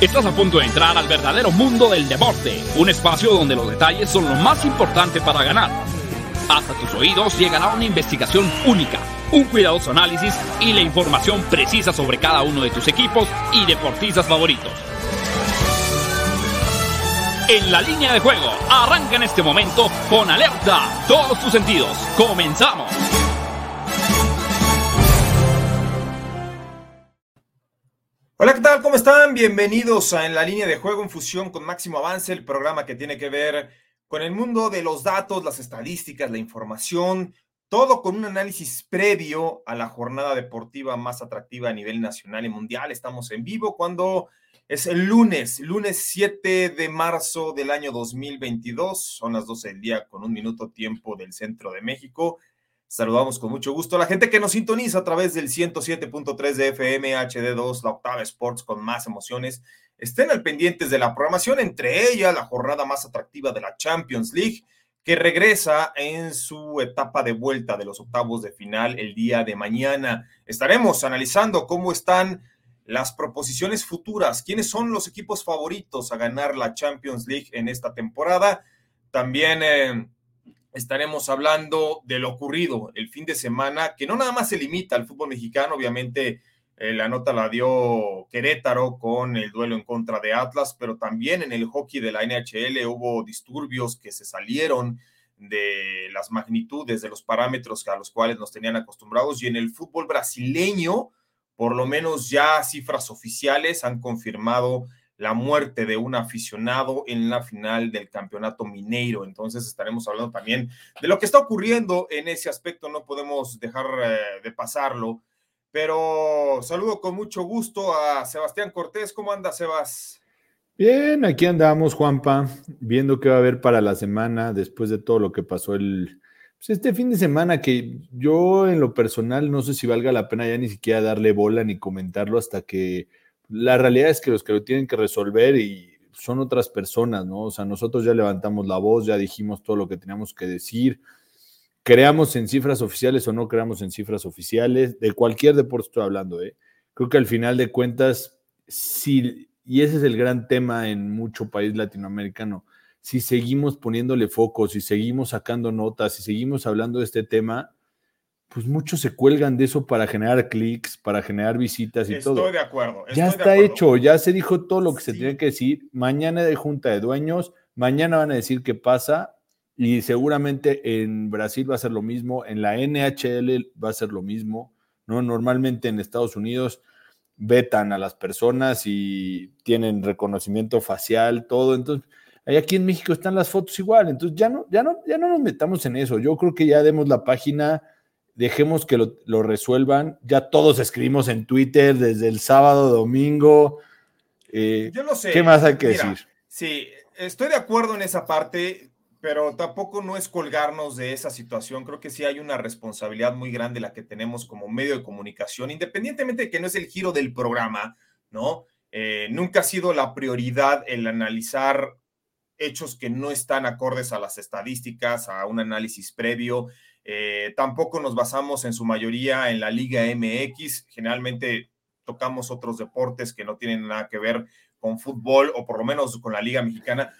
Estás a punto de entrar al verdadero mundo del deporte, un espacio donde los detalles son lo más importante para ganar. Hasta tus oídos llegará una investigación única, un cuidadoso análisis y la información precisa sobre cada uno de tus equipos y deportistas favoritos. En la línea de juego, arranca en este momento con alerta todos tus sentidos. ¡Comenzamos! Hola, ¿qué tal? ¿Cómo están? Bienvenidos a En la Línea de Juego, en fusión con Máximo Avance, el programa que tiene que ver con el mundo de los datos, las estadísticas, la información, todo con un análisis previo a la jornada deportiva más atractiva a nivel nacional y mundial. Estamos en vivo cuando es el lunes 7 de marzo del año 2022, son las 12 del día con 1 minuto tiempo del centro de México. Saludamos con mucho gusto a la gente que nos sintoniza a través del 107.3 de FM, HD2, la Octava Sports con más emociones. Estén al pendientes de la programación, entre ellas la jornada más atractiva de la Champions League, que regresa en su etapa de vuelta de los octavos de final el día de mañana. Estaremos analizando cómo están las proposiciones futuras, quiénes son los equipos favoritos a ganar la Champions League en esta temporada. También estaremos hablando de lo ocurrido el fin de semana, que no nada más se limita al fútbol mexicano. Obviamente la nota la dio Querétaro con el duelo en contra de Atlas, pero también en el hockey de la NHL hubo disturbios que se salieron de las magnitudes, de los parámetros a los cuales nos tenían acostumbrados, y en el fútbol brasileño, por lo menos ya cifras oficiales han confirmado la muerte de un aficionado en la final del Campeonato Mineiro. Entonces estaremos hablando también de lo que está ocurriendo en ese aspecto, no podemos dejar de pasarlo, pero saludo con mucho gusto a Sebastián Cortés. ¿Cómo anda, Sebas? Bien, aquí andamos, Juanpa, viendo qué va a haber para la semana después de todo lo que pasó este fin de semana, que yo en lo personal no sé si valga la pena ya ni siquiera darle bola ni comentarlo hasta que... La realidad es que los que lo tienen que resolver y son otras personas, ¿no? O sea, nosotros ya levantamos la voz, ya dijimos todo lo que teníamos que decir, creamos en cifras oficiales o no creamos en cifras oficiales, de cualquier deporte estoy hablando, Creo que al final de cuentas, sí, y ese es el gran tema en mucho país latinoamericano, si seguimos poniéndole foco, si seguimos sacando notas, si seguimos hablando de este tema, pues muchos se cuelgan de eso para generar clics, para generar visitas y todo. Estoy de acuerdo. Ya está hecho, ya se dijo todo lo que se tenía que decir. Mañana hay junta de dueños, mañana van a decir qué pasa y seguramente en Brasil va a ser lo mismo, en la NHL va a ser lo mismo, ¿no? Normalmente en Estados Unidos vetan a las personas y tienen reconocimiento facial, todo. Entonces, aquí en México están las fotos igual, entonces ya no nos metamos en eso. Yo creo que ya demos la página. Dejemos que lo resuelvan. Ya todos escribimos en Twitter desde el sábado, domingo. Yo lo sé. ¿Qué más hay que decir? Sí, estoy de acuerdo en esa parte, pero tampoco no es colgarnos de esa situación. Creo que sí hay una responsabilidad muy grande la que tenemos como medio de comunicación, independientemente de que no es el giro del programa, ¿no? Nunca ha sido la prioridad el analizar hechos que no están acordes a las estadísticas, a un análisis previo. Tampoco nos basamos en su mayoría en la Liga MX, generalmente tocamos otros deportes que no tienen nada que ver con fútbol o por lo menos con la Liga Mexicana,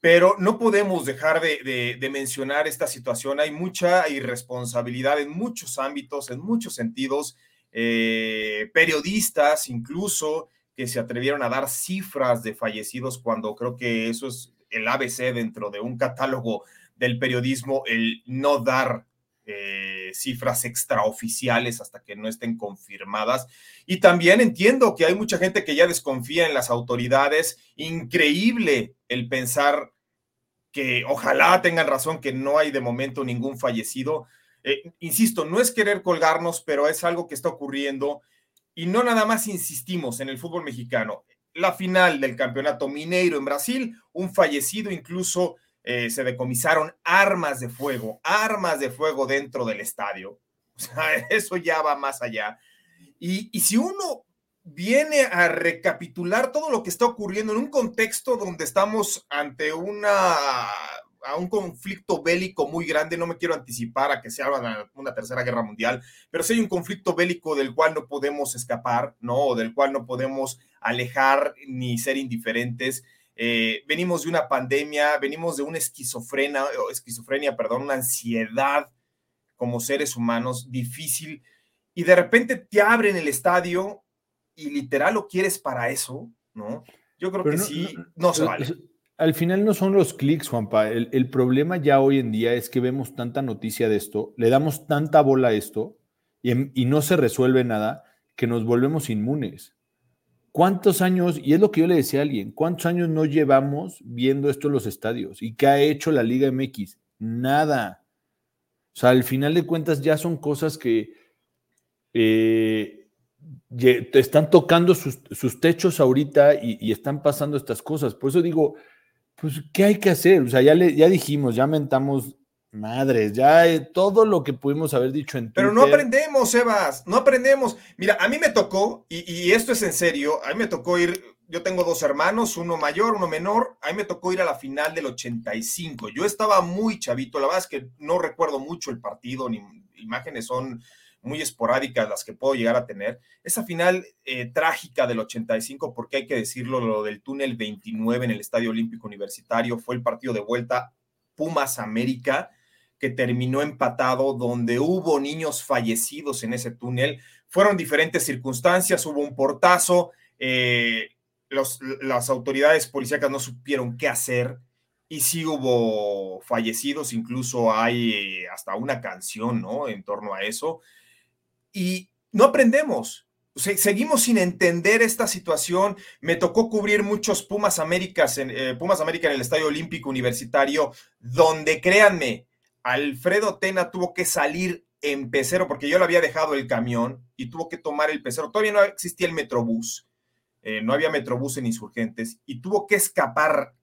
pero no podemos dejar de mencionar esta situación. Hay mucha irresponsabilidad en muchos ámbitos, en muchos sentidos, periodistas incluso que se atrevieron a dar cifras de fallecidos cuando creo que eso es el ABC dentro de un catálogo del periodismo, el no dar cifras extraoficiales hasta que no estén confirmadas. Y también entiendo que hay mucha gente que ya desconfía en las autoridades. Increíble el pensar que ojalá tengan razón, que no hay de momento ningún fallecido. Insisto, no es querer colgarnos, pero es algo que está ocurriendo. Y no nada más insistimos en el fútbol mexicano. La final del Campeonato Mineiro en Brasil, un fallecido, incluso se decomisaron armas de fuego dentro del estadio. O sea, eso ya va más allá. Y si uno viene a recapitular todo lo que está ocurriendo en un contexto donde estamos ante una a un conflicto bélico muy grande. No me quiero anticipar a que se habla de una tercera guerra mundial, pero sí hay un conflicto bélico del cual no podemos escapar, ¿no? O del cual no podemos alejar ni ser indiferentes. Venimos de una pandemia, venimos de una esquizofrenia, una ansiedad como seres humanos difícil, y de repente te abren el estadio y literal lo quieres para eso, ¿no? Yo creo no se vale. Al final no son los clics, Juanpa. El problema ya hoy en día es que vemos tanta noticia de esto, le damos tanta bola a esto y no se resuelve nada, que nos volvemos inmunes. ¿Cuántos años? Y es lo que yo le decía a alguien, ¿cuántos años no llevamos viendo esto en los estadios? ¿Y qué ha hecho la Liga MX? Nada. O sea, al final de cuentas ya son cosas que están tocando sus techos ahorita y están pasando estas cosas. Por eso digo, pues, ¿qué hay que hacer? O sea, ya dijimos, ya mentamos madres, ya todo lo que pudimos haber dicho en Twitter. Pero no aprendemos, Sebas, no aprendemos. Mira, a mí me tocó, y esto es en serio, a mí me tocó ir, yo tengo dos hermanos, uno mayor, uno menor, a mí me tocó ir a la final del 85. Yo estaba muy chavito, la verdad es que no recuerdo mucho el partido, ni imágenes son muy esporádicas las que puedo llegar a tener. Esa final trágica del 85, porque hay que decirlo, lo del túnel 29 en el Estadio Olímpico Universitario, fue el partido de vuelta Pumas-América, que terminó empatado, donde hubo niños fallecidos en ese túnel. Fueron diferentes circunstancias, hubo un portazo, las autoridades policíacas no supieron qué hacer, y sí hubo fallecidos, incluso hay hasta una canción, ¿no?, en torno a eso. Y no aprendemos, seguimos sin entender esta situación. Me tocó cubrir muchos Pumas América en el Estadio Olímpico Universitario, donde, créanme, Alfredo Tena tuvo que salir en pecero, porque yo le había dejado el camión y tuvo que tomar el pecero. Todavía no existía el Metrobús, no había Metrobús en Insurgentes, y tuvo que escapar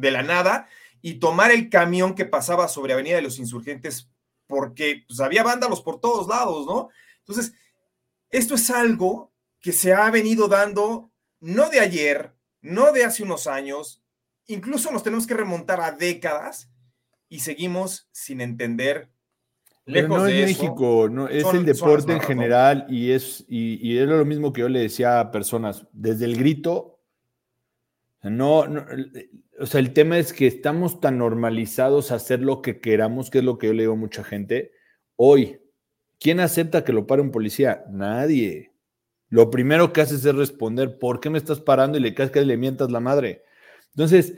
de la nada y tomar el camión que pasaba sobre Avenida de los Insurgentes, porque pues había vándalos por todos lados, ¿no? Entonces, esto es algo que se ha venido dando, no de ayer, no de hace unos años, incluso nos tenemos que remontar a décadas y seguimos sin entender. Pero lejos no de es eso, México, no, es el deporte en general, y es lo mismo que yo le decía a personas, desde el grito. No, o sea, el tema es que estamos tan normalizados a hacer lo que queramos, que es lo que yo le digo a mucha gente. Hoy, ¿quién acepta que lo pare un policía? Nadie. Lo primero que haces es responder, ¿por qué me estás parando? Y le cascas y le mientas la madre. Entonces,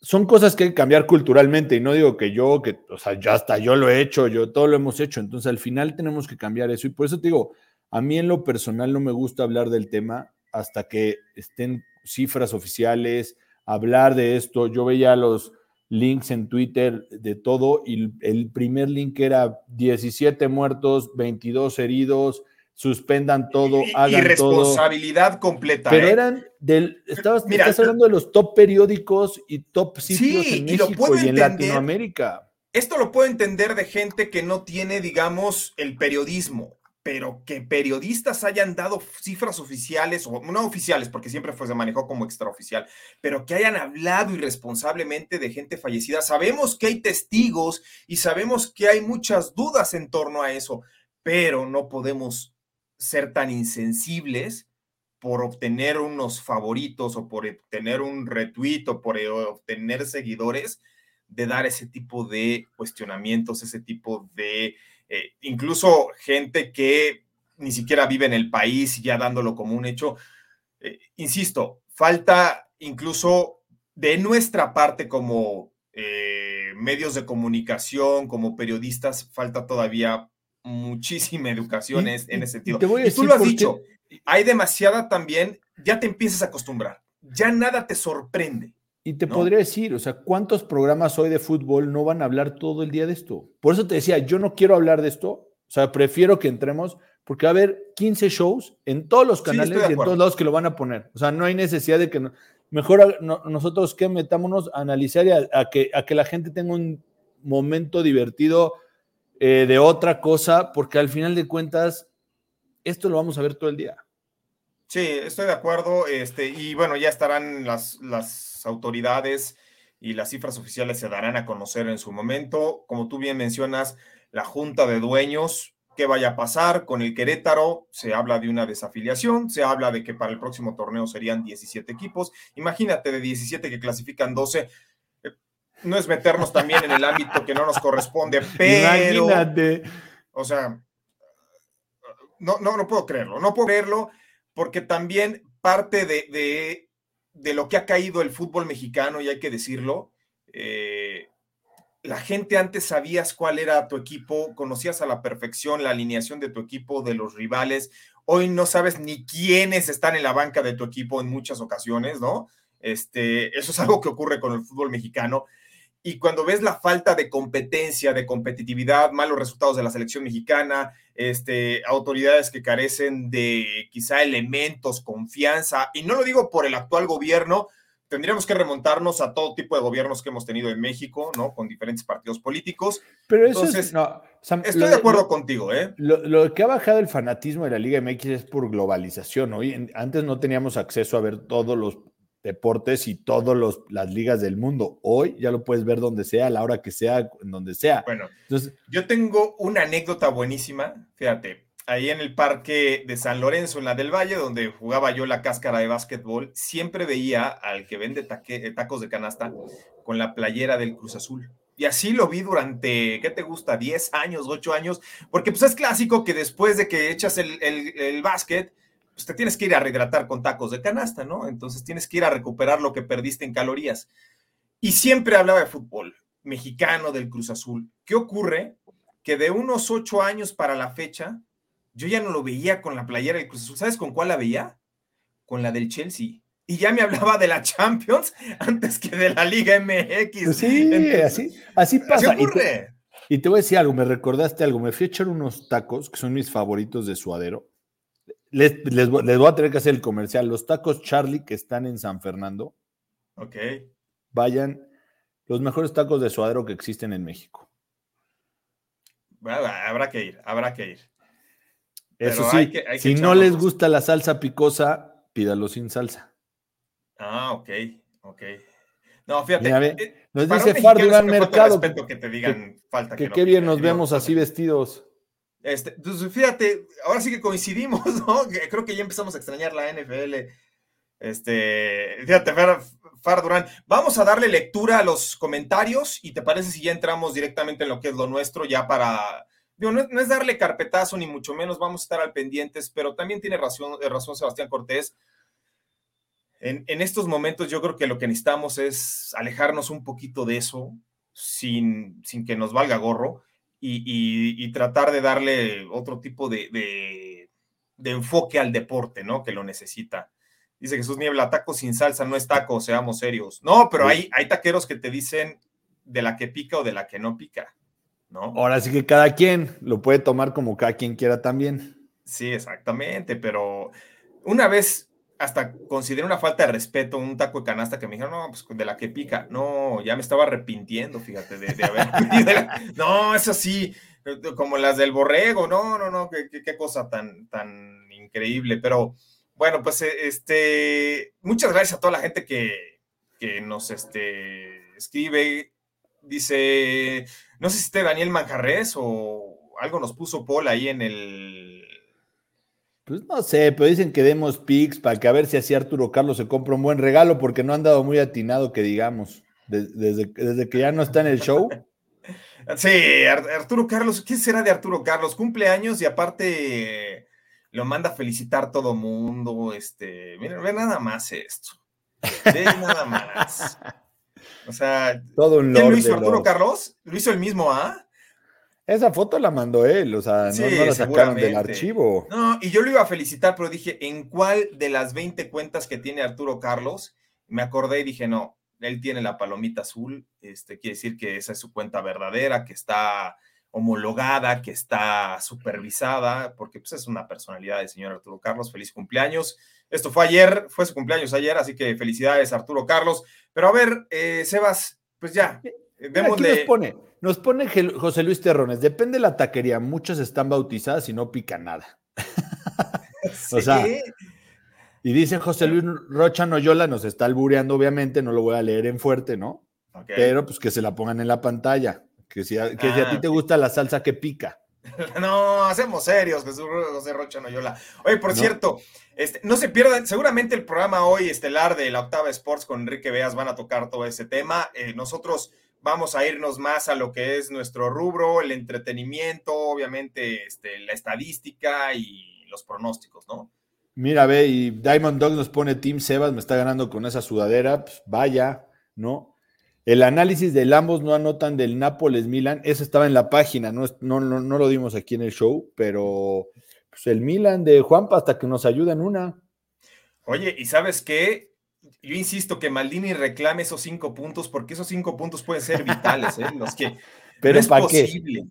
son cosas que hay que cambiar culturalmente, y no digo que yo, o sea, ya hasta yo lo he hecho, yo todo lo hemos hecho. Entonces, al final tenemos que cambiar eso, y por eso te digo, a mí en lo personal no me gusta hablar del tema hasta que estén cifras oficiales, hablar de esto. Yo veía los links en Twitter de todo, y el primer link era 17 muertos, 22 heridos, suspendan todo, hagan todo. Irresponsabilidad completa. Pero eran estás hablando de los top periódicos y top sitios en México y en Latinoamérica. Esto lo puedo entender de gente que no tiene, digamos, el periodismo. Pero que periodistas hayan dado cifras oficiales, o no oficiales, porque siempre se manejó como extraoficial, pero que hayan hablado irresponsablemente de gente fallecida. Sabemos que hay testigos y sabemos que hay muchas dudas en torno a eso, pero no podemos ser tan insensibles por obtener unos favoritos o por obtener un retweet o por obtener seguidores, de dar ese tipo de cuestionamientos, ese tipo de... incluso gente que ni siquiera vive en el país y ya dándolo como un hecho. Insisto, falta incluso de nuestra parte como medios de comunicación, como periodistas, falta todavía muchísima educación en ese sentido. Y tú lo has dicho, hay demasiada también, ya te empiezas a acostumbrar, ya nada te sorprende. Y te podría decir, o sea, ¿cuántos programas hoy de fútbol no van a hablar todo el día de esto? Por eso te decía, yo no quiero hablar de esto, o sea, prefiero que entremos, porque va a haber 15 shows en todos los canales y en todos lados que lo van a poner. O sea, no hay necesidad de que... nosotros que metámonos a analizar y a que la gente tenga un momento divertido de otra cosa, porque al final de cuentas, esto lo vamos a ver todo el día. Sí, estoy de acuerdo, y bueno, ya estarán las autoridades y las cifras oficiales se darán a conocer en su momento. Como tú bien mencionas, la junta de dueños, ¿qué vaya a pasar con el Querétaro? Se habla de una desafiliación, se habla de que para el próximo torneo serían 17 equipos. Imagínate, de 17 que clasifican 12, no es meternos también en el ámbito que no nos corresponde, pero... Imagínate. O sea, no puedo creerlo, porque también parte de lo que ha caído el fútbol mexicano, y hay que decirlo, la gente antes sabías cuál era tu equipo, conocías a la perfección la alineación de tu equipo, de los rivales. Hoy no sabes ni quiénes están en la banca de tu equipo en muchas ocasiones, ¿no? Eso es algo que ocurre con el fútbol mexicano. Y cuando ves la falta de competencia, de competitividad, malos resultados de la selección mexicana, autoridades que carecen de quizá elementos, confianza, y no lo digo por el actual gobierno, tendríamos que remontarnos a todo tipo de gobiernos que hemos tenido en México, ¿no? Con diferentes partidos políticos. Pero eso entonces, es... No, Sam, estoy de acuerdo contigo, ¿eh? Lo que ha bajado el fanatismo de la Liga MX es por globalización. Hoy, antes no teníamos acceso a ver todos los deportes y todas las ligas del mundo. Hoy ya lo puedes ver donde sea, a la hora que sea, en donde sea. Bueno, entonces, yo tengo una anécdota buenísima, fíjate, ahí en el parque de San Lorenzo, en la del Valle, donde jugaba yo la cáscara de básquetbol, siempre veía al que vende tacos de canasta con la playera del Cruz Azul. Y así lo vi durante, ¿qué te gusta? 10 años, 8 años, porque pues es clásico que después de que echas el básquet, pues te tienes que ir a rehidratar con tacos de canasta, ¿no? Entonces tienes que ir a recuperar lo que perdiste en calorías. Y siempre hablaba de fútbol mexicano, del Cruz Azul. ¿Qué ocurre? Que de unos 8 años para la fecha, yo ya no lo veía con la playera del Cruz Azul. ¿Sabes con cuál la veía? Con la del Chelsea. Y ya me hablaba de la Champions antes que de la Liga MX. Sí, entonces, así pasa. ¿Qué ocurre? Y te voy a decir algo, me recordaste algo. Me fui a echar unos tacos, que son mis favoritos de suadero. Les voy a tener que hacer el comercial. Los tacos Charlie que están en San Fernando. Ok. Vayan, los mejores tacos de suadero que existen en México. Bueno, habrá que ir. Eso sí, hay que si no les gusta la salsa picosa, pídalo sin salsa. Ah, ok. No, fíjate. Mira, nos dice Far Durán Mercado. Respeto que te digan que, falta que no, qué bien nos vemos así vestidos. Pues fíjate, ahora sí que coincidimos, ¿no? Creo que ya empezamos a extrañar la NFL. Fíjate, Far Durán, vamos a darle lectura a los comentarios y te parece si ya entramos directamente en lo que es lo nuestro, ya para... Digo, no es darle carpetazo ni mucho menos, vamos a estar al pendientes, pero también tiene razón Sebastián Cortés. En estos momentos yo creo que lo que necesitamos es alejarnos un poquito de eso sin que nos valga gorro. Y tratar de darle otro tipo de enfoque al deporte, ¿no? Que lo necesita. Dice Jesús Niebla, tacos sin salsa no es taco, seamos serios. No, pero hay taqueros que te dicen de la que pica o de la que no pica, ¿no? Ahora sí que cada quien lo puede tomar como cada quien quiera también. Sí, exactamente, pero una vez hasta consideré una falta de respeto un taco de canasta que me dijeron, no, pues de la que pica. No, ya me estaba arrepintiendo, fíjate, de haber pedido. No, eso sí, como las del borrego. No, qué cosa tan increíble. Pero bueno, pues muchas gracias a toda la gente que nos escribe. Dice, no sé si Daniel Manjarrés o algo nos puso Paul ahí en el... Pues no sé, pero dicen que demos picks para que a ver si así Arturo Carlos se compra un buen regalo, porque no han dado muy atinado que digamos, desde que ya no está en el show. Sí, Arturo Carlos, ¿qué será de Arturo Carlos? Cumple años y aparte lo manda a felicitar todo mundo, miren, ve nada más esto, ve nada más. O sea, todo un ¿quién lo hizo Arturo Carlos? ¿Lo hizo el mismo, Esa foto la mandó él, o sea, sí, no la sacaron del archivo. No, y yo lo iba a felicitar, pero dije, ¿en cuál de las 20 cuentas que tiene Arturo Carlos? Me acordé y dije, no, él tiene la palomita azul, quiere decir que esa es su cuenta verdadera, que está homologada, que está supervisada, porque pues es una personalidad del señor Arturo Carlos. Feliz cumpleaños. Esto fue ayer, fue su cumpleaños ayer, así que felicidades Arturo Carlos. Pero a ver, Sebas, pues ya, démosle... Aquí nos pone José Luis Terrones, depende de la taquería, muchas están bautizadas y no pica nada. Sí. O sea, y dice José Luis Rocha Noyola, nos está albureando, obviamente, no lo voy a leer en fuerte, ¿no? Okay. Pero pues que se la pongan en la pantalla. Que si a ti te gusta la salsa que pica. No, hacemos serios, Jesús José Rocha Noyola. Oye, por cierto, no se pierdan, seguramente el programa hoy estelar de la Octava Sports con Enrique Veas van a tocar todo ese tema. Nosotros vamos a irnos más a lo que es nuestro rubro, el entretenimiento, obviamente la estadística y los pronósticos, ¿no? Mira, ve, y Diamond Dog nos pone Team Sebas, me está ganando con esa sudadera, pues vaya, ¿no? El análisis del ambos no anotan del Nápoles-Milan, eso estaba en la página, no lo dimos aquí en el show, pero pues el Milan de Juanpa hasta que nos ayudan una. Oye, ¿y sabes qué? Yo insisto que Maldini reclame esos 5 puntos, porque esos 5 puntos pueden ser vitales, los que pero no es posible.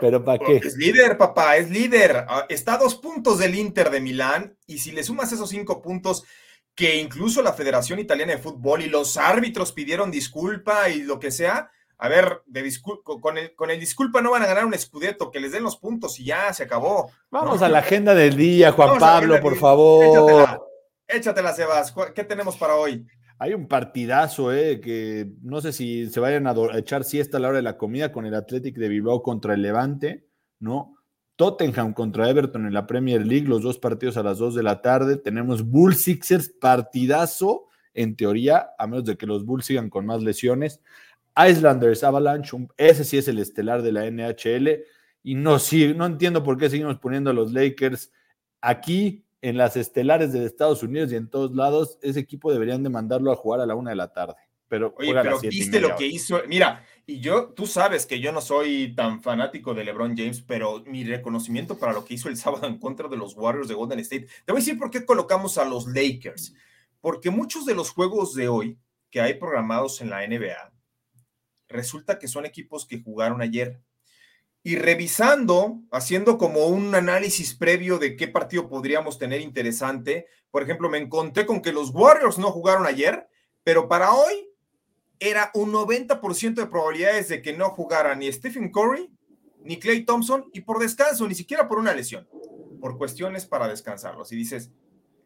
¿Pero para qué? Es líder, papá, es líder. Está a 2 puntos del Inter de Milán, y si le sumas esos 5 puntos... que incluso la Federación Italiana de Fútbol y los árbitros pidieron disculpa y lo que sea, a ver, con el disculpa no van a ganar un Scudetto, que les den los puntos y ya, se acabó. Vamos a la agenda del día, Juan Pablo, por favor. Échatela, Sebas, ¿qué tenemos para hoy? Hay un partidazo, que no sé si se vayan a echar siesta a la hora de la comida con el Athletic de Bilbao contra el Levante, ¿no? Tottenham contra Everton en la Premier League, los 2 partidos a las 2 de la tarde. Tenemos Bulls Sixers, partidazo, en teoría, a menos de que los Bulls sigan con más lesiones. Islanders, Avalanche, ese sí es el estelar de la NHL. Y no entiendo por qué seguimos poniendo a los Lakers aquí, en las estelares de Estados Unidos y en todos lados. Ese equipo deberían de mandarlo a jugar a la 1 de la tarde. Pero viste lo que hizo. Mira, y tú sabes que yo no soy tan fanático de LeBron James, pero mi reconocimiento para lo que hizo el sábado en contra de los Warriors de Golden State. Te voy a decir por qué colocamos a los Lakers. Porque muchos de los juegos de hoy que hay programados en la NBA, resulta que son equipos que jugaron ayer. Y revisando, haciendo como un análisis previo de qué partido podríamos tener interesante, por ejemplo, me encontré con que los Warriors no jugaron ayer, pero para hoy era un 90% de probabilidades de que no jugara ni Stephen Curry, ni Klay Thompson, y por descanso, ni siquiera por una lesión, por cuestiones para descansarlos. Y dices,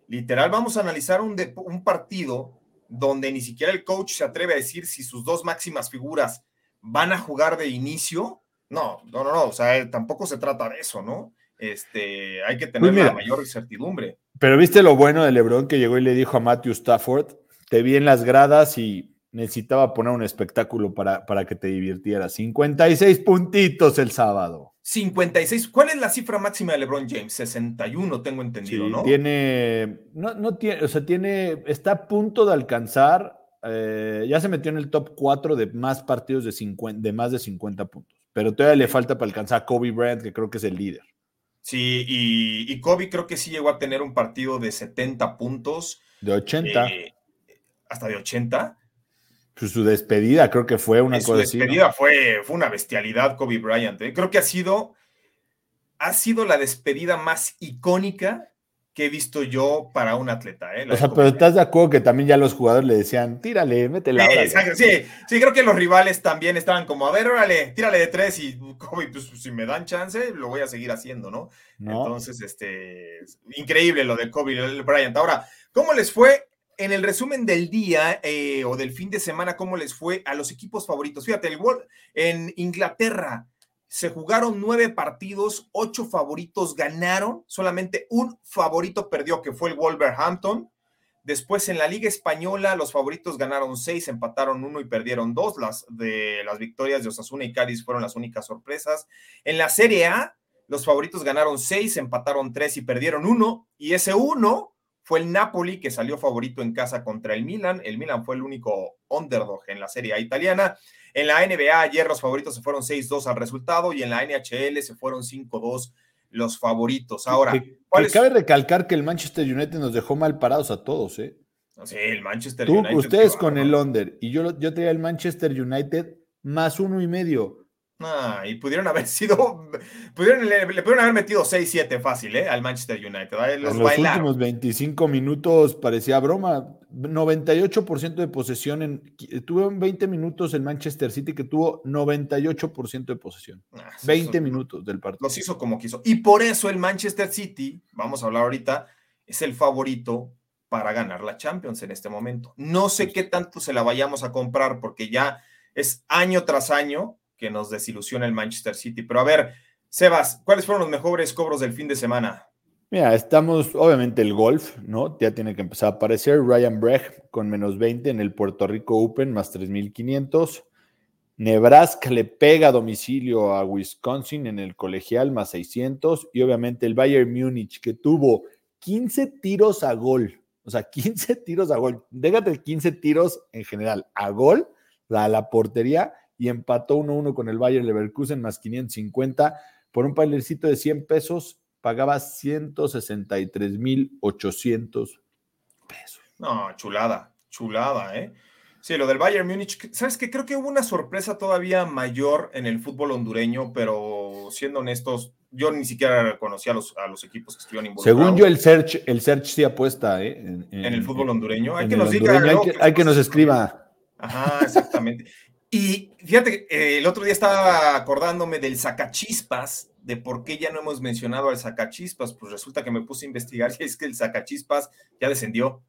literal, vamos a analizar un partido donde ni siquiera el coach se atreve a decir si sus 2 máximas figuras van a jugar de inicio. No, o sea, tampoco se trata de eso, ¿no? Hay que tener la mayor certidumbre. Pero ¿viste lo bueno de LeBron que llegó y le dijo a Matthew Stafford, te vi en las gradas y necesitaba poner un espectáculo para que te divirtieras? 56 puntitos el sábado. 56. ¿Cuál es la cifra máxima de LeBron James? 61, tengo entendido, sí, ¿no? Está a punto de alcanzar, ya se metió en el top 4 de más partidos de más de 50 puntos, pero todavía le falta para alcanzar a Kobe Bryant, que creo que es el líder. Sí, y Kobe creo que sí llegó a tener un partido de 70 puntos. De 80. Hasta de 80. Su despedida creo que fue una cosa así. Su despedida fue una bestialidad, Kobe Bryant. Creo que ha sido la despedida más icónica que he visto yo para un atleta. O sea, pero estás de acuerdo que también ya los jugadores le decían, tírale, métela. Sí, creo que los rivales también estaban como, a ver, órale, tírale de 3 y Kobe, pues, si me dan chance, lo voy a seguir haciendo, ¿no? Entonces, increíble lo de Kobe Bryant. Ahora, ¿cómo les fue? En el resumen del día o del fin de semana, ¿cómo les fue a los equipos favoritos? Fíjate, en Inglaterra se jugaron 9 partidos, 8 favoritos ganaron, solamente un favorito perdió, que fue el Wolverhampton. Después en la Liga Española los favoritos ganaron 6, empataron 1 y perdieron 2. Las victorias de Osasuna y Cádiz fueron las únicas sorpresas. En la Serie A los favoritos ganaron 6, empataron 3 y perdieron 1. Y ese 1... fue el Napoli, que salió favorito en casa contra el Milan. El Milan fue el único underdog en la Serie A italiana. En la NBA ayer los favoritos se fueron 6-2 al resultado y en la NHL se fueron 5-2 los favoritos. Ahora, cabe recalcar que el Manchester United nos dejó mal parados a todos, Sí, el Manchester United. Ustedes con el under y yo tenía el Manchester United más 1.5. Y le pudieron haber metido 6-7 fácil, al Manchester United. Los bailaron. Últimos 25 minutos parecía broma. 98% de posesión. Tuvo 20 minutos el Manchester City, que tuvo 98% de posesión. 20 minutos del partido. Los hizo como quiso. Y por eso el Manchester City, vamos a hablar ahorita, es el favorito para ganar la Champions en este momento. No sé qué tanto se la vayamos a comprar, porque ya es año tras año que nos desilusiona el Manchester City. Pero a ver, Sebas, ¿cuáles fueron los mejores cobros del fin de semana? Mira, estamos, obviamente, el golf, ¿no? Ya tiene que empezar a aparecer. Ryan Brecht con -20 en el Puerto Rico Open, más 3,500. Nebraska le pega a domicilio a Wisconsin en el colegial, más 600. Y obviamente el Bayern Múnich, que tuvo 15 tiros a gol. O sea, 15 tiros a gol. Déjate 15 tiros en general a gol, a la portería, y empató 1-1 con el Bayern Leverkusen, más 550. Por un pailercito de 100 pesos, pagaba 163,800 pesos. No, chulada, chulada, ¿eh? Sí, lo del Bayern Múnich. ¿Sabes qué? Creo que hubo una sorpresa todavía mayor en el fútbol hondureño, pero siendo honestos, yo ni siquiera conocía a los equipos que estuvieron involucrados. Según yo, el Search sí apuesta, ¿eh? En el fútbol hondureño. Hay que nos diga. Hay que nos escriba. Ajá, exactamente. Y fíjate, el otro día estaba acordándome del Sacachispas, de por qué ya no hemos mencionado al Sacachispas. Pues resulta que me puse a investigar y es que el Sacachispas ya descendió.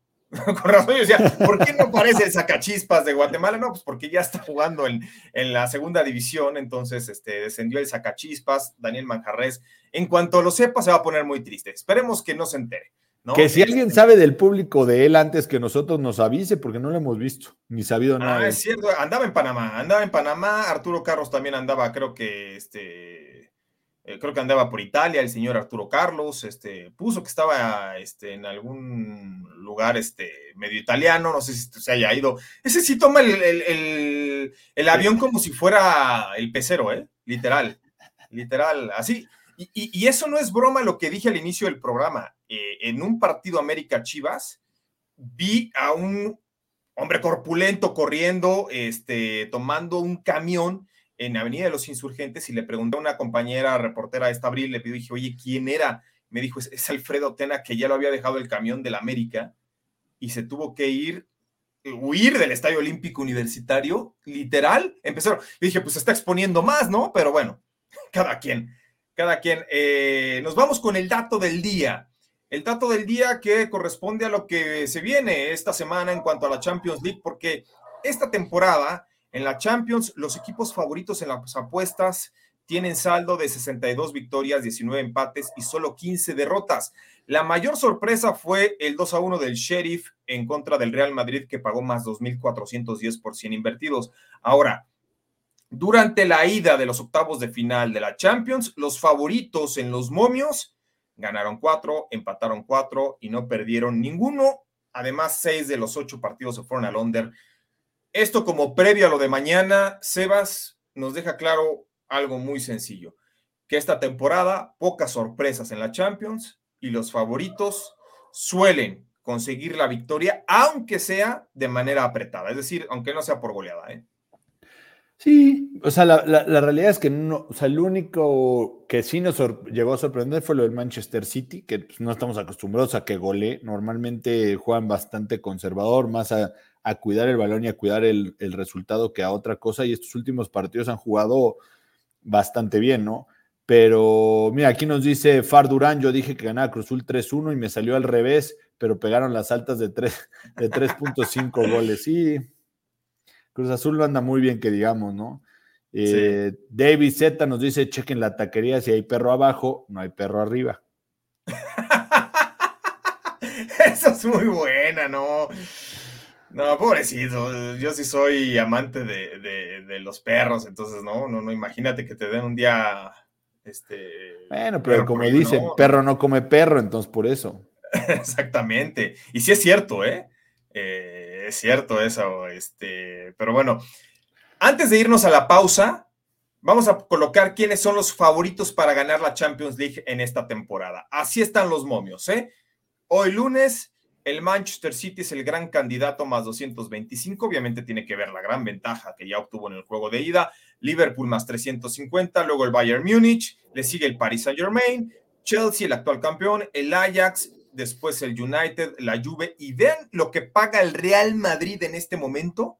Con razón, yo decía, ¿por qué no aparece el Sacachispas de Guatemala? No, pues porque ya está jugando en la segunda división, entonces descendió el Sacachispas, Daniel Manjarrés. En cuanto lo sepa, se va a poner muy triste. Esperemos que no se entere, ¿no? Que si alguien sabe del público de él antes que nosotros, nos avise, porque no lo hemos visto, ni sabido nada. Ah, es cierto, andaba en Panamá, Arturo Carlos también andaba, creo que andaba por Italia, el señor Arturo Carlos, puso que estaba en algún lugar medio italiano, no sé si se haya ido. Ese sí toma el avión como si fuera el pecero, literal, así. Y eso no es broma lo que dije al inicio del programa. En un partido América Chivas, vi a un hombre corpulento corriendo, tomando un camión en Avenida de los Insurgentes, y le pregunté a una compañera reportera esta Abril, le dije, oye, ¿quién era? Me dijo, es Alfredo Tena, que ya lo había dejado el camión del América y se tuvo que huir del Estadio Olímpico Universitario, literal. Empezaron, le dije, pues se está exponiendo más, ¿no? Pero bueno, cada quien. Nos vamos con el dato del día. El dato del día que corresponde a lo que se viene esta semana en cuanto a la Champions League, porque esta temporada en la Champions los equipos favoritos en las apuestas tienen saldo de 62 victorias, 19 empates y solo 15 derrotas. La mayor sorpresa fue el 2-1 del Sheriff en contra del Real Madrid, que pagó más 2,410 por 100 invertidos. Ahora, durante la ida de los octavos de final de la Champions, los favoritos en los momios ganaron 4, empataron 4 y no perdieron ninguno. Además, 6 de los 8 partidos se fueron al under. Esto, como previo a lo de mañana, Sebas, nos deja claro algo muy sencillo: que esta temporada pocas sorpresas en la Champions y los favoritos suelen conseguir la victoria, aunque sea de manera apretada, es decir, aunque no sea por goleada, ¿eh? Sí, o sea, la realidad es que no, o sea, el único que sí nos llegó a sorprender fue lo del Manchester City, que pues no estamos acostumbrados a que golee. Normalmente juegan bastante conservador, más a cuidar el balón y a cuidar el resultado que a otra cosa, y estos últimos partidos han jugado bastante bien, ¿no? Pero mira, aquí nos dice Far Durán, yo dije que ganaba Cruzul 3-1 y me salió al revés, pero pegaron las altas de 3.5 goles, sí. Cruz Azul lo anda muy bien, que digamos, ¿no? Sí. David Z nos dice, chequen la taquería, si hay perro abajo, no hay perro arriba. Esa es muy buena, ¿no? No, pobrecito, yo sí soy amante de los perros, entonces no, imagínate que te den un día, Bueno, pero como dicen, no, perro no come perro, entonces por eso. Exactamente, y sí es cierto, es cierto eso, pero bueno, antes de irnos a la pausa, vamos a colocar quiénes son los favoritos para ganar la Champions League en esta temporada. Así están los momios, Hoy lunes, el Manchester City es el gran candidato, más 225, obviamente tiene que ver la gran ventaja que ya obtuvo en el juego de ida. Liverpool más 350, luego el Bayern Múnich, le sigue el Paris Saint Germain, Chelsea, el actual campeón, el Ajax, después el United, la Juve, y vean lo que paga el Real Madrid en este momento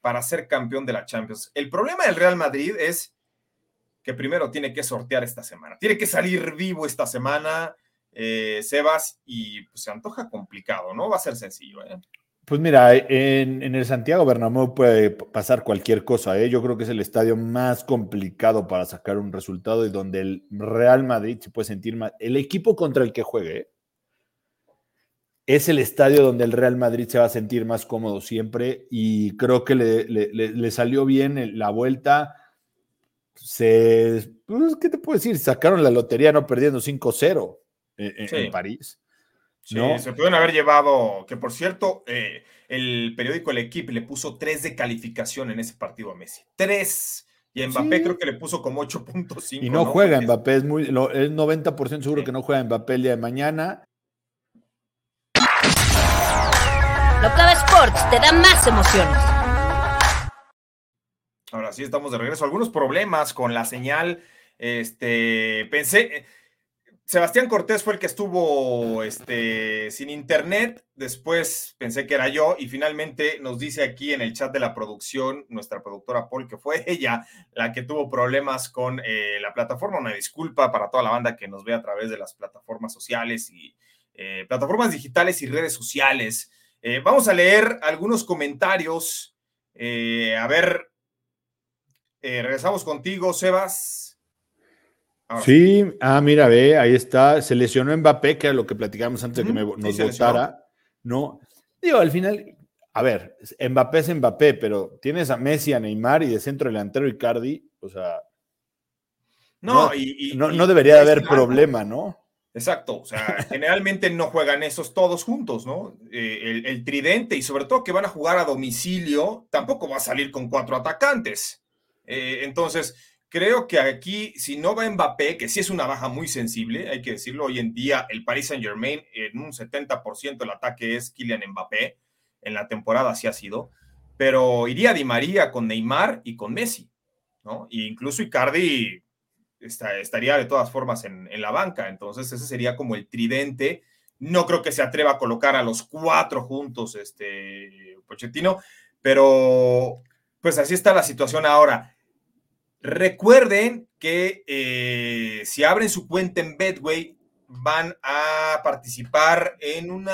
para ser campeón de la Champions. El problema del Real Madrid es que primero tiene que sortear esta semana, tiene que salir vivo esta semana, Sebas, y pues, se antoja complicado, ¿no? Va a ser sencillo, ¿eh? Pues mira, en el Santiago Bernabéu puede pasar cualquier cosa, ¿eh? Yo creo que es el estadio más complicado para sacar un resultado y donde el Real Madrid se puede sentir más. El equipo contra el que juegue, ¿eh? Es el estadio donde el Real Madrid se va a sentir más cómodo siempre, y creo que le salió bien la vuelta. Pues, ¿qué te puedo decir? Sacaron la lotería no perdiendo 5-0 en París. Sí, ¿no? Se pueden haber llevado, que por cierto, el periódico El Equipo le puso 3 de calificación en ese partido a Messi. 3. Y a Mbappé creo que le puso como 8.5. Y no juega Mbappé, es 90% seguro que no juega Mbappé el día de mañana. Octava Sports te da más emociones. Ahora sí estamos de regreso. Algunos problemas con la señal. Pensé... Sebastián Cortés fue el que estuvo sin internet, después pensé que era yo, y finalmente nos dice aquí en el chat de la producción, nuestra productora Paul, que fue ella la que tuvo problemas con la plataforma. Una disculpa para toda la banda que nos ve a través de las plataformas sociales y plataformas digitales y redes sociales. Vamos a leer algunos comentarios. Regresamos contigo, Sebas. Ahora. Sí, mira, ve, ahí está, se lesionó Mbappé, que era lo que platicábamos antes de que nos votara, ¿no? Digo, al final, a ver, Mbappé es Mbappé, pero tienes a Messi, a Neymar y de centro delantero Icardi, o sea... No debería de haber problema, ¿no? Exacto, o sea, generalmente no juegan esos todos juntos, ¿no? El tridente, y sobre todo que van a jugar a domicilio, tampoco va a salir con 4 atacantes. Entonces... Creo que aquí, si no va Mbappé, que sí es una baja muy sensible, hay que decirlo, hoy en día el Paris Saint Germain en un 70% el ataque es Kylian Mbappé, en la temporada sí ha sido, pero iría Di María con Neymar y con Messi, ¿no? E incluso Icardi estaría de todas formas en la banca, entonces ese sería como el tridente. No creo que se atreva a colocar a los 4 juntos Pochettino, pero pues así está la situación ahora. Recuerden que si abren su cuenta en Betway van a participar en un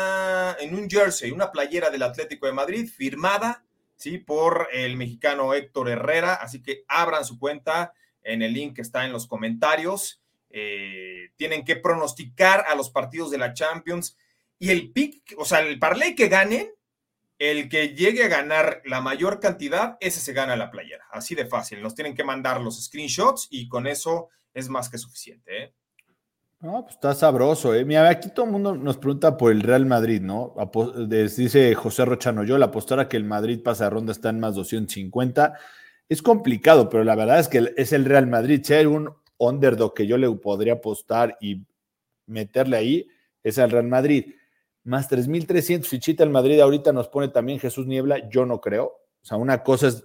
jersey, una playera del Atlético de Madrid firmada, ¿sí?, por el mexicano Héctor Herrera, así que abran su cuenta en el link que está en los comentarios. Tienen que pronosticar a los partidos de la Champions y el pick, o sea, el parlay que ganen, el que llegue a ganar la mayor cantidad, ese se gana la playera. Así de fácil. Nos tienen que mandar los screenshots y con eso es más que suficiente, ¿eh? No, pues está sabroso, ¿eh? Mira, aquí todo el mundo nos pregunta por el Real Madrid, ¿no? Dice José Rochanoyol, apostar a que el Madrid pasa de ronda está en más 250. Es complicado, pero la verdad es que es el Real Madrid. Si hay un underdog que yo le podría apostar y meterle ahí, es al Real Madrid. Más 3,300, si chita el Madrid ahorita, nos pone también Jesús Niebla, yo no creo. O sea, una cosa es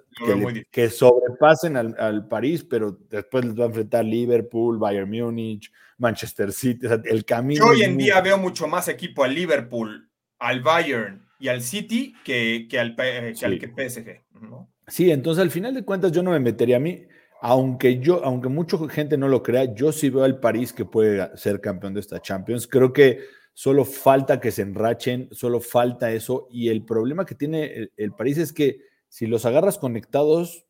que sobrepasen al París, pero después les va a enfrentar Liverpool, Bayern Múnich, Manchester City, o sea, el camino... Yo hoy en día veo mucho más equipo al Liverpool, al Bayern y al City que al PSG, ¿no? Sí, entonces al final de cuentas yo no me metería a mí, aunque mucha gente no lo crea, yo sí veo al París que puede ser campeón de esta Champions. Creo que solo falta que se enrachen, solo falta eso, y el problema que tiene el París es que si los agarras conectados,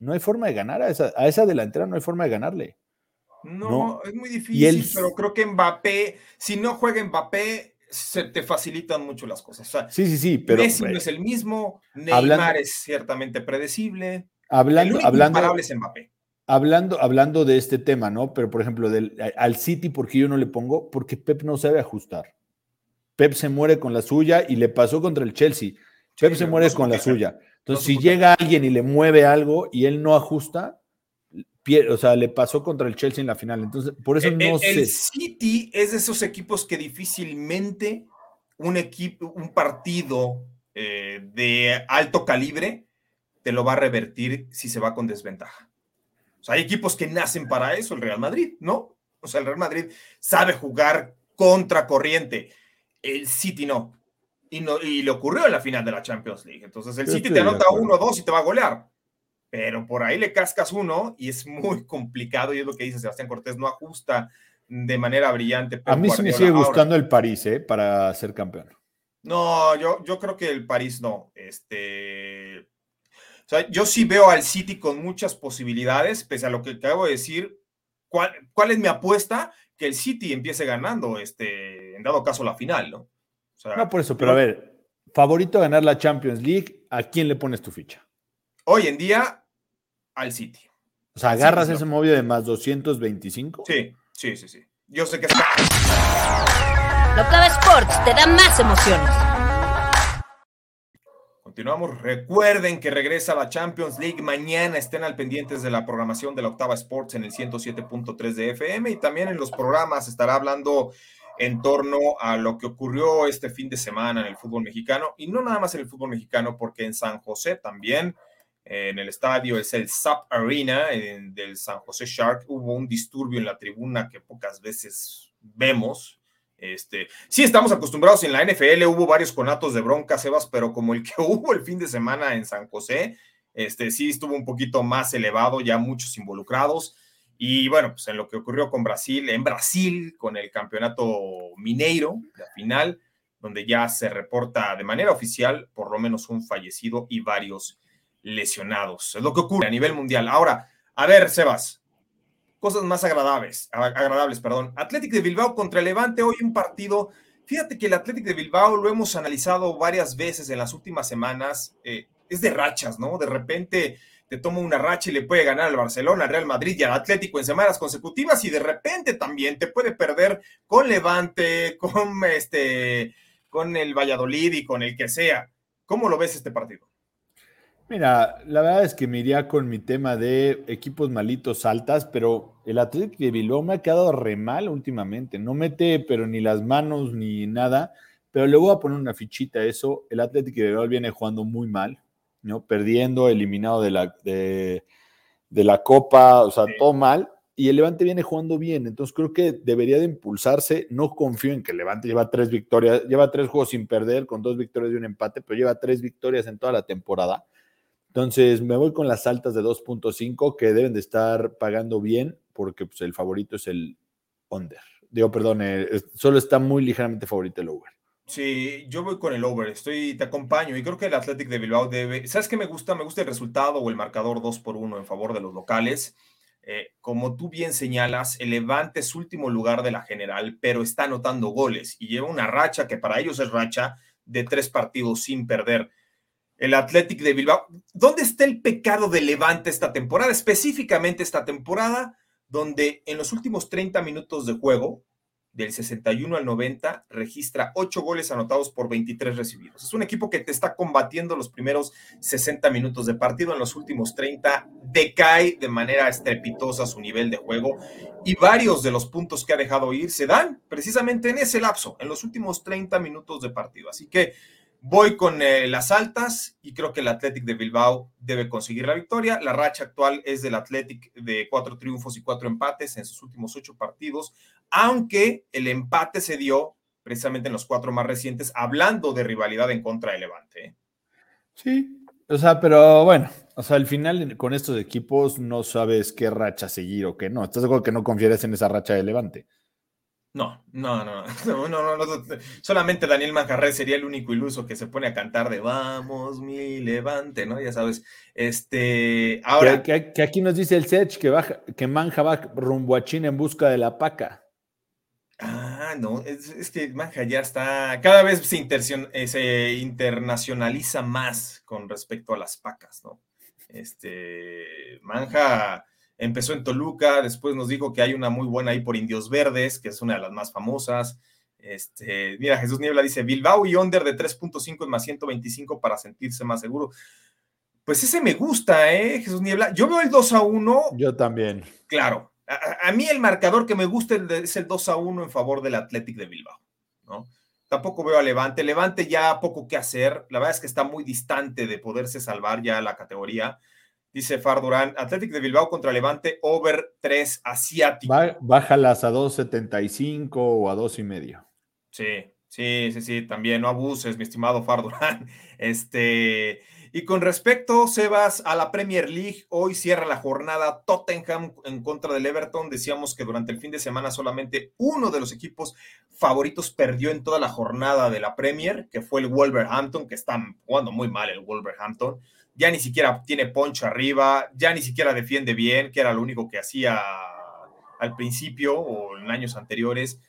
no hay forma de ganar a esa delantera, no hay forma de ganarle. No, es muy difícil, pero creo que Mbappé, si no juega Mbappé, se te facilitan mucho las cosas. O sea, sí, pero Messi no es el mismo, Neymar es ciertamente predecible, el único imparable es Mbappé. Hablando de este tema, ¿no? Pero, por ejemplo, al City, ¿por qué yo no le pongo? Porque Pep no sabe ajustar. Pep se muere con la suya y le pasó contra el Chelsea. Pep se muere con la suya. Entonces, si llega alguien y le mueve algo y él no ajusta, o sea, le pasó contra el Chelsea en la final. Entonces, por eso no sé. El City es de esos equipos que difícilmente un partido de alto calibre te lo va a revertir si se va con desventaja. O sea, hay equipos que nacen para eso, el Real Madrid, ¿no? O sea, el Real Madrid sabe jugar contracorriente, el City no. Y le ocurrió en la final de la Champions League. Entonces, el City te anota 1-2 y te va a golear. Pero por ahí le cascas uno y es muy complicado. Y es lo que dice Sebastián Cortés, no ajusta de manera brillante. Pep Guardiola. A mí sí me sigue gustando el París, para ser campeón. No, yo creo que el París no. O sea, yo sí veo al City con muchas posibilidades, pese a lo que acabo de decir. ¿Cuál es mi apuesta? Que el City empiece ganando, en dado caso, la final, ¿no? O sea, no, por eso, pero a ver, favorito a ganar la Champions League, ¿a quién le pones tu ficha? Hoy en día, al City. O sea, ¿agarras ese móvil de más 225? Sí. Yo sé que está. Octava Sports te da más emociones. Continuamos. Recuerden que regresa la Champions League. Mañana estén al pendientes de la programación de la Octava Sports en el 107.3 de FM, y también en los programas estará hablando en torno a lo que ocurrió este fin de semana en el fútbol mexicano, y no nada más en el fútbol mexicano, porque en San José también, en el estadio, es el SAP Arena del San José Shark, hubo un disturbio en la tribuna que pocas veces vemos. Sí, estamos acostumbrados en la NFL, hubo varios conatos de bronca, Sebas, pero como el que hubo el fin de semana en San José, sí estuvo un poquito más elevado, ya muchos involucrados. Y bueno, pues en lo que ocurrió con Brasil, en Brasil, con el Campeonato Mineiro, la final, donde ya se reporta de manera oficial por lo menos un fallecido y varios lesionados. Es lo que ocurre a nivel mundial. Ahora, a ver, Sebas, cosas más agradables. Athletic de Bilbao contra Levante, hoy un partido. Fíjate que el Athletic de Bilbao lo hemos analizado varias veces en las últimas semanas, es de rachas, ¿no? De repente te toma una racha y le puede ganar al Barcelona, al Real Madrid y al Atlético en semanas consecutivas, y de repente también te puede perder con Levante, con el Valladolid y con el que sea. ¿Cómo lo ves este partido? Mira, la verdad es que me iría con mi tema de equipos malitos altas, pero el Athletic de Bilbao me ha quedado re mal últimamente. No mete, pero ni las manos ni nada, pero le voy a poner una fichita a eso. El Athletic de Bilbao viene jugando muy mal, ¿no? Perdiendo, eliminado de la Copa, o sea, todo mal. Y el Levante viene jugando bien, entonces creo que debería de impulsarse. No confío en que el Levante lleva 3 victorias, lleva 3 juegos sin perder, con 2 victorias y un empate, pero lleva 3 victorias en toda la temporada. Entonces me voy con las altas de 2.5 que deben de estar pagando bien, porque pues el favorito es el under. Solo está muy ligeramente favorito el over. Sí, yo voy con el over, te acompaño, y creo que el Athletic de Bilbao debe... ¿Sabes qué me gusta? Me gusta el resultado o el marcador 2-1 en favor de los locales. Como tú bien señalas, el Levante es último lugar de la general, pero está anotando goles y lleva una racha que para ellos es racha de 3 partidos sin perder. El Athletic de Bilbao. ¿Dónde está el pecado de Levante esta temporada? Específicamente esta temporada, donde en los últimos 30 minutos de juego, del 61 al 90, registra 8 goles anotados por 23 recibidos. Es un equipo que te está combatiendo los primeros 60 minutos de partido. En los últimos 30 decae de manera estrepitosa su nivel de juego, y varios de los puntos que ha dejado ir se dan precisamente en ese lapso, en los últimos 30 minutos de partido. Así que voy con las altas, y creo que el Athletic de Bilbao debe conseguir la victoria. La racha actual es del Athletic de 4 triunfos y 4 empates en sus últimos 8 partidos, aunque el empate se dio precisamente en los 4 más recientes, hablando de rivalidad en contra del Levante. Sí, pero bueno, al final con estos equipos no sabes qué racha seguir o qué no. ¿Estás de acuerdo que no confiarás en esa racha de Levante? No. Solamente Daniel Manjarrés sería el único iluso que se pone a cantar de "Vamos, mi Levante", ¿no? Ya sabes. Ahora que aquí nos dice el Sech que Manja va rumbo a China en busca de la paca. Ah, no, es que Manja ya está, cada vez se internacionaliza más con respecto a las pacas, ¿no? Manja empezó en Toluca, después nos dijo que hay una muy buena ahí por Indios Verdes, que es una de las más famosas. Mira, Jesús Niebla dice, Bilbao y under de 3.5 en más 125 para sentirse más seguro. Pues ese me gusta, Jesús Niebla. Yo veo el 2-1. Yo también. Claro. A mí el marcador que me gusta es el 2-1 en favor del Athletic de Bilbao, ¿no? Tampoco veo a Levante. Levante ya poco que hacer. La verdad es que está muy distante de poderse salvar ya la categoría. Dice Fardurán, Athletic de Bilbao contra Levante, over 3 asiático. Bájalas a 2.75 o a 2.5. Sí, también, no abuses, mi estimado Fardurán. Y con respecto, Sebas, a la Premier League, hoy cierra la jornada Tottenham en contra del Everton. Decíamos que durante el fin de semana solamente uno de los equipos favoritos perdió en toda la jornada de la Premier, que fue el Wolverhampton, que está jugando muy mal el Wolverhampton. Ya ni siquiera tiene poncho arriba, ya ni siquiera defiende bien, que era lo único que hacía al principio o en años anteriores.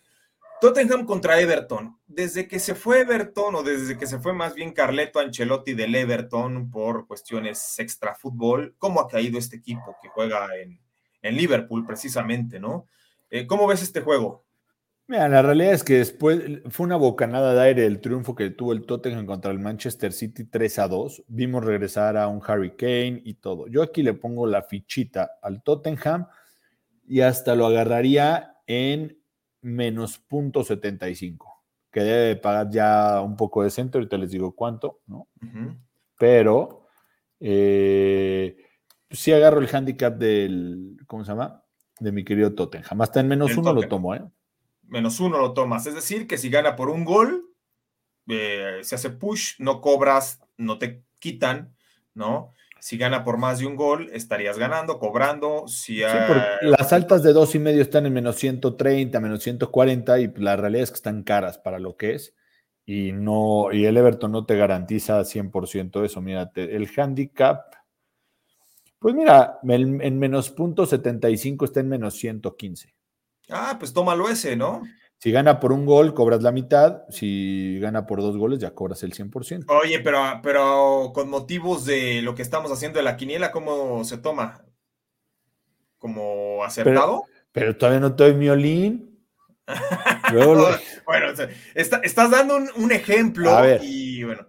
Tottenham contra Everton. Desde que se fue Everton, o desde que se fue más bien Carleto Ancelotti del Everton por cuestiones extra fútbol, ¿cómo ha caído este equipo que juega en Liverpool precisamente, no? ¿Cómo ves este juego? Mira, la realidad es que después fue una bocanada de aire el triunfo que tuvo el Tottenham contra el Manchester City 3-2. Vimos regresar a un Harry Kane y todo. Yo aquí le pongo la fichita al Tottenham y hasta lo agarraría en -0.75, que debe pagar ya un poco de centro, ahorita les digo cuánto, ¿no? Uh-huh. Pero sí agarro el handicap del, ¿cómo se llama? De mi querido Tottenham. Hasta en -1 lo tomo, ¿eh? -1 lo tomas, es decir, que si gana por un gol, se hace push, no cobras, no te quitan, ¿no? Si gana por más de un gol, estarías ganando, cobrando. Si las altas de 2.5 están en -130, -140, y la realidad es que están caras para lo que es. Y no, y el Everton no te garantiza 100% eso. Mira, el handicap, pues mira, en -0.75 está en -115. Ah, pues tómalo ese, ¿no? Si gana por un gol, cobras la mitad. Si gana por dos goles, ya cobras el 100%. Oye, pero con motivos de lo que estamos haciendo de la quiniela, ¿cómo se toma? ¿Como acertado? Pero todavía no estoy miolín. Bueno, estás dando un ejemplo. A ver, y bueno.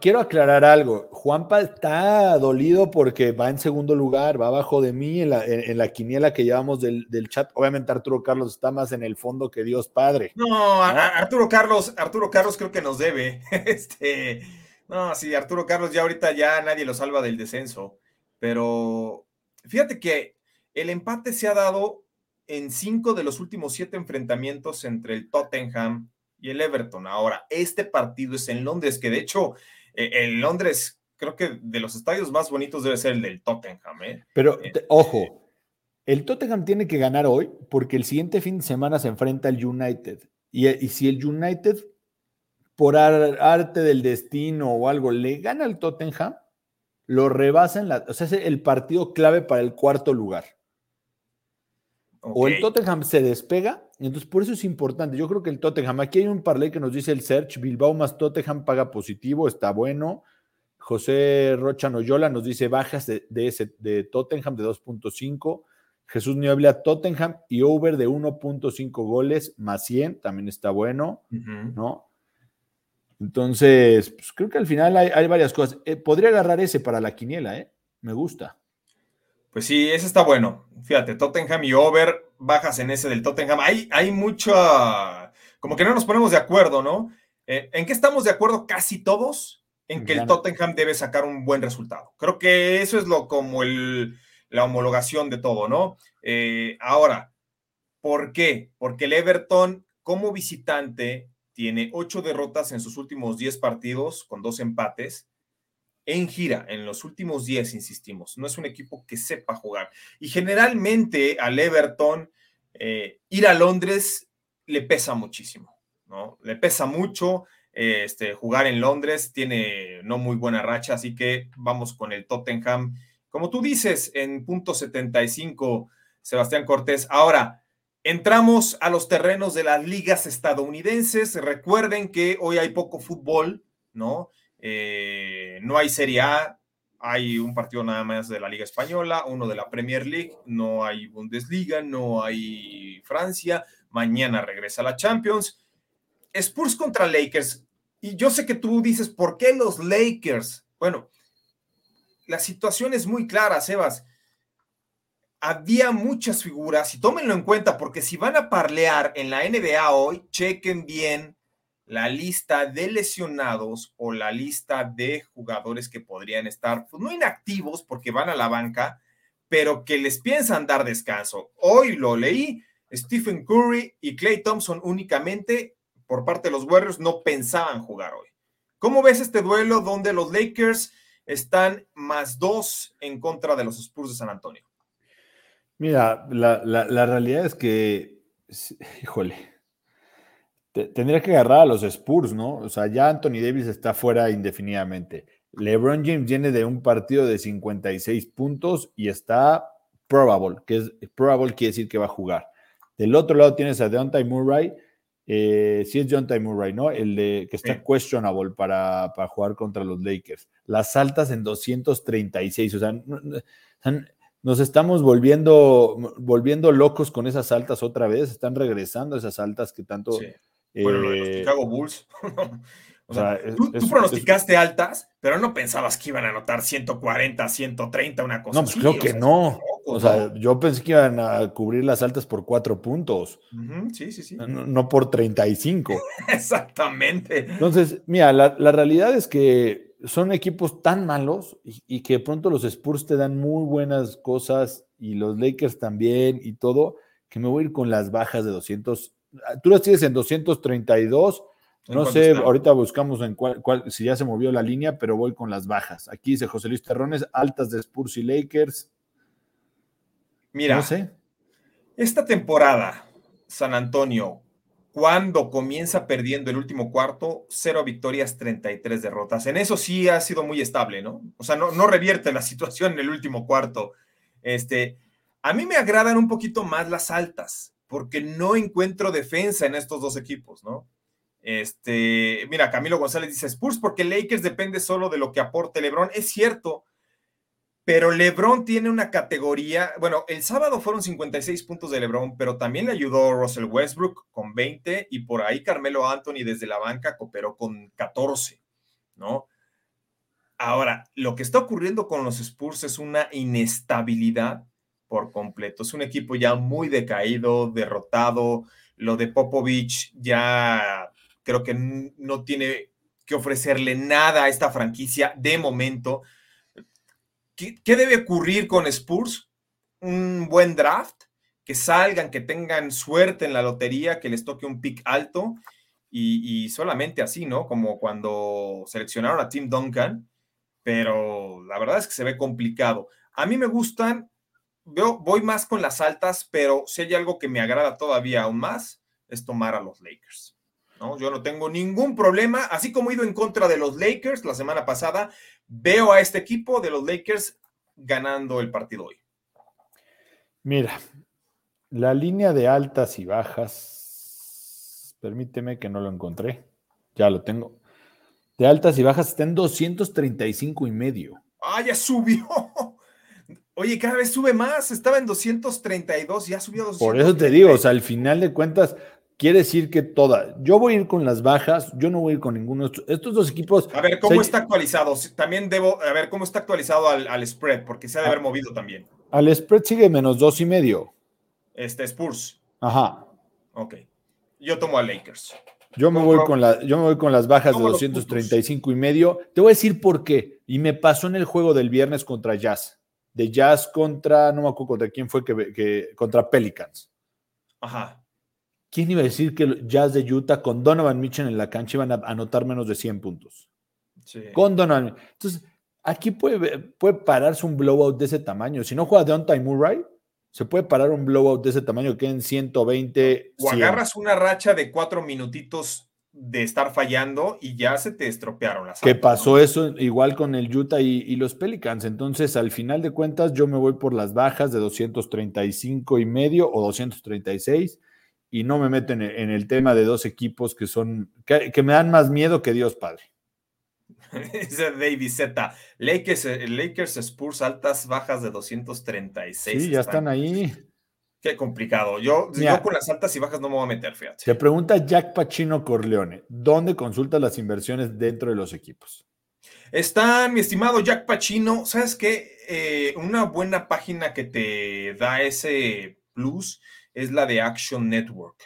Quiero aclarar algo. Juanpa está dolido porque va en segundo lugar, va abajo de mí en la quiniela que llevamos del chat. Obviamente Arturo Carlos está más en el fondo que Dios Padre. No, Arturo Carlos creo que nos debe. No, sí, Arturo Carlos ya ahorita ya nadie lo salva del descenso. Pero fíjate que el empate se ha dado en 5 de los últimos 7 enfrentamientos entre el Tottenham y el Everton. Ahora, este partido es en Londres, que de hecho, en Londres, creo que de los estadios más bonitos debe ser el del Tottenham, ¿eh? Pero, ojo, el Tottenham tiene que ganar hoy, porque el siguiente fin de semana se enfrenta al United, y si el United, por arte del destino o algo, le gana al Tottenham, lo rebasa o sea, es el partido clave para el cuarto lugar. Okay. O el Tottenham se despega, entonces por eso es importante. Yo creo que el Tottenham, aquí hay un parlay que nos dice el search, Bilbao más Tottenham paga positivo, está bueno. José Rocha Noyola nos dice bajas de Tottenham de 2.5, Jesús Niebla Tottenham y over de 1.5 goles más 100, también está bueno, uh-huh, ¿no? Entonces, pues creo que al final hay varias cosas. Podría agarrar ese para la quiniela, ¿eh? Me gusta. Pues sí, ese está bueno. Fíjate, Tottenham y over, bajas en ese del Tottenham. Hay mucha... Como que no nos ponemos de acuerdo, ¿no? ¿En qué estamos de acuerdo casi todos? En que el Tottenham debe sacar un buen resultado. Creo que eso es la homologación de todo, ¿no? Ahora, ¿por qué? Porque el Everton, como visitante, tiene 8 derrotas en sus últimos 10 partidos, con 2 empates. En gira, en los últimos 10, insistimos, no es un equipo que sepa jugar. Y generalmente al Everton ir a Londres le pesa muchísimo, ¿no? Le pesa mucho jugar en Londres, tiene no muy buena racha, así que vamos con el Tottenham. Como tú dices, en .75, Sebastián Cortés. Ahora, entramos a los terrenos de las ligas estadounidenses. Recuerden que hoy hay poco fútbol, ¿no? No hay Serie A, hay un partido nada más de la Liga Española, uno de la Premier League, no hay Bundesliga, no hay Francia, mañana regresa la Champions. Spurs contra Lakers, y yo sé que tú dices, ¿por qué los Lakers? Bueno, la situación es muy clara, Sebas. Había muchas figuras, y tómenlo en cuenta, porque si van a parlear en la NBA hoy, chequen bien la lista de lesionados o la lista de jugadores que podrían estar, pues no inactivos porque van a la banca, pero que les piensan dar descanso. Hoy lo leí, Stephen Curry y Klay Thompson únicamente por parte de los Warriors no pensaban jugar hoy. ¿Cómo ves este duelo donde los Lakers están +2 en contra de los Spurs de San Antonio. Mira, la realidad es que, híjole, tendría que agarrar a los Spurs, ¿no? O sea, ya Anthony Davis está fuera indefinidamente. LeBron James viene de un partido de 56 puntos y está probable, que es probable quiere decir que va a jugar. Del otro lado tienes a Deontay Murray, sí es Deontay Murray, ¿no? El de que está questionable para jugar contra los Lakers. Las altas en 236, o sea, nos estamos volviendo locos con esas altas otra vez, están regresando esas altas que tanto... Sí. Bueno, lo de los Chicago Bulls... O sea, tú pronosticaste altas, pero no pensabas que iban a anotar 140, 130, una cosa. No, pues creo que no. O sea, yo pensé que iban a cubrir las altas por 4 puntos. Uh-huh, sí. No por 35. Exactamente. Entonces, mira, la realidad es que son equipos tan malos y que de pronto los Spurs te dan muy buenas cosas y los Lakers también y todo, que me voy a ir con las bajas de 200. Tú las tienes en 232. No sé, ahorita buscamos en cuál, si ya se movió la línea, pero voy con las bajas. Aquí dice José Luis Terrones, altas de Spurs y Lakers. Mira, no sé. Esta temporada, San Antonio, cuando comienza perdiendo el último cuarto, 0 victorias, 33 derrotas. En eso sí ha sido muy estable, ¿no? O sea, no revierte la situación en el último cuarto. A mí me agradan un poquito más las altas, porque no encuentro defensa en estos dos equipos, ¿no? Mira, Camilo González dice Spurs porque Lakers depende solo de lo que aporte LeBron. Es cierto, pero LeBron tiene una categoría. Bueno, el sábado fueron 56 puntos de LeBron, pero también le ayudó Russell Westbrook con 20 y por ahí Carmelo Anthony desde la banca cooperó con 14, ¿no? Ahora, lo que está ocurriendo con los Spurs es una inestabilidad por completo. Es un equipo ya muy decaído, derrotado. Lo de Popovich ya... Creo que no tiene que ofrecerle nada a esta franquicia de momento. ¿Qué debe ocurrir con Spurs? Un buen draft, que salgan, que tengan suerte en la lotería, que les toque un pick alto y solamente así, ¿no? Como cuando seleccionaron a Tim Duncan, pero la verdad es que se ve complicado. A mí me gustan, voy más con las altas, pero si hay algo que me agrada todavía aún más es tomar a los Lakers. No, yo no tengo ningún problema, así como he ido en contra de los Lakers la semana pasada, veo a este equipo de los Lakers ganando el partido hoy. Mira, la línea de altas y bajas, permíteme que no lo encontré, ya lo tengo, de altas y bajas está en 235.5. ¡Ah, ya subió! Oye, cada vez sube más, estaba en 232, ya subió a 232. Por eso te digo, o sea, al final de cuentas... Quiere decir que todas. Yo voy a ir con las bajas, yo no voy a ir con ninguno de estos dos equipos. A ver, ¿cómo está actualizado? También debo, a ver, ¿cómo está actualizado al spread? Porque se ha de haber movido también. Al spread sigue -2.5. Spurs. Ajá. Ok. Yo tomo a Lakers. Yo me voy con las bajas de 235.5. Te voy a decir por qué. Y me pasó en el juego del viernes contra Jazz. De Jazz contra, no me acuerdo contra quién fue, contra Pelicans. Ajá. ¿Quién iba a decir que el Jazz de Utah con Donovan Mitchell en la cancha iban a anotar menos de 100 puntos? Sí. Con Donovan. Entonces, aquí puede pararse un blowout de ese tamaño. Si no juega Deontay Murray, se puede parar un blowout de ese tamaño que en 120. O 100. Agarras una racha de 4 minutitos de estar fallando y ya se te estropearon las altas. Que pasó eso igual con el Utah y los Pelicans. Entonces, al final de cuentas, yo me voy por las bajas de 235.5 o 236. Y no me meto en el tema de dos equipos que son que me dan más miedo que Dios Padre. Dice David Z. Lakers, Spurs, altas, bajas de 236. Sí, ya están ahí. Qué complicado. Yo con las altas y bajas no me voy a meter, fíjate. Te pregunta Jack Pacino Corleone, ¿dónde consultas las inversiones dentro de los equipos? Están, mi estimado Jack Pacino, ¿sabes qué? Una buena página que te da ese plus es la de Action Network.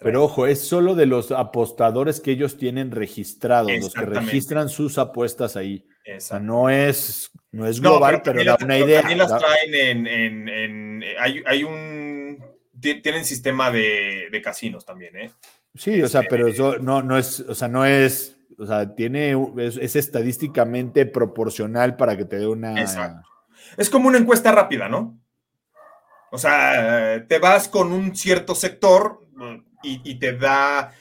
Pero ojo, es solo de los apostadores que ellos tienen registrados, los que registran sus apuestas ahí. O sea, no es global, pero da una idea. También las traen tienen sistema de casinos también, ¿eh? Sí, o sea, pero eso no es, o sea, no es o sea, tiene, es estadísticamente proporcional para que te dé una... Exacto. Es como una encuesta rápida, ¿no? O sea, te vas con un cierto sector y te da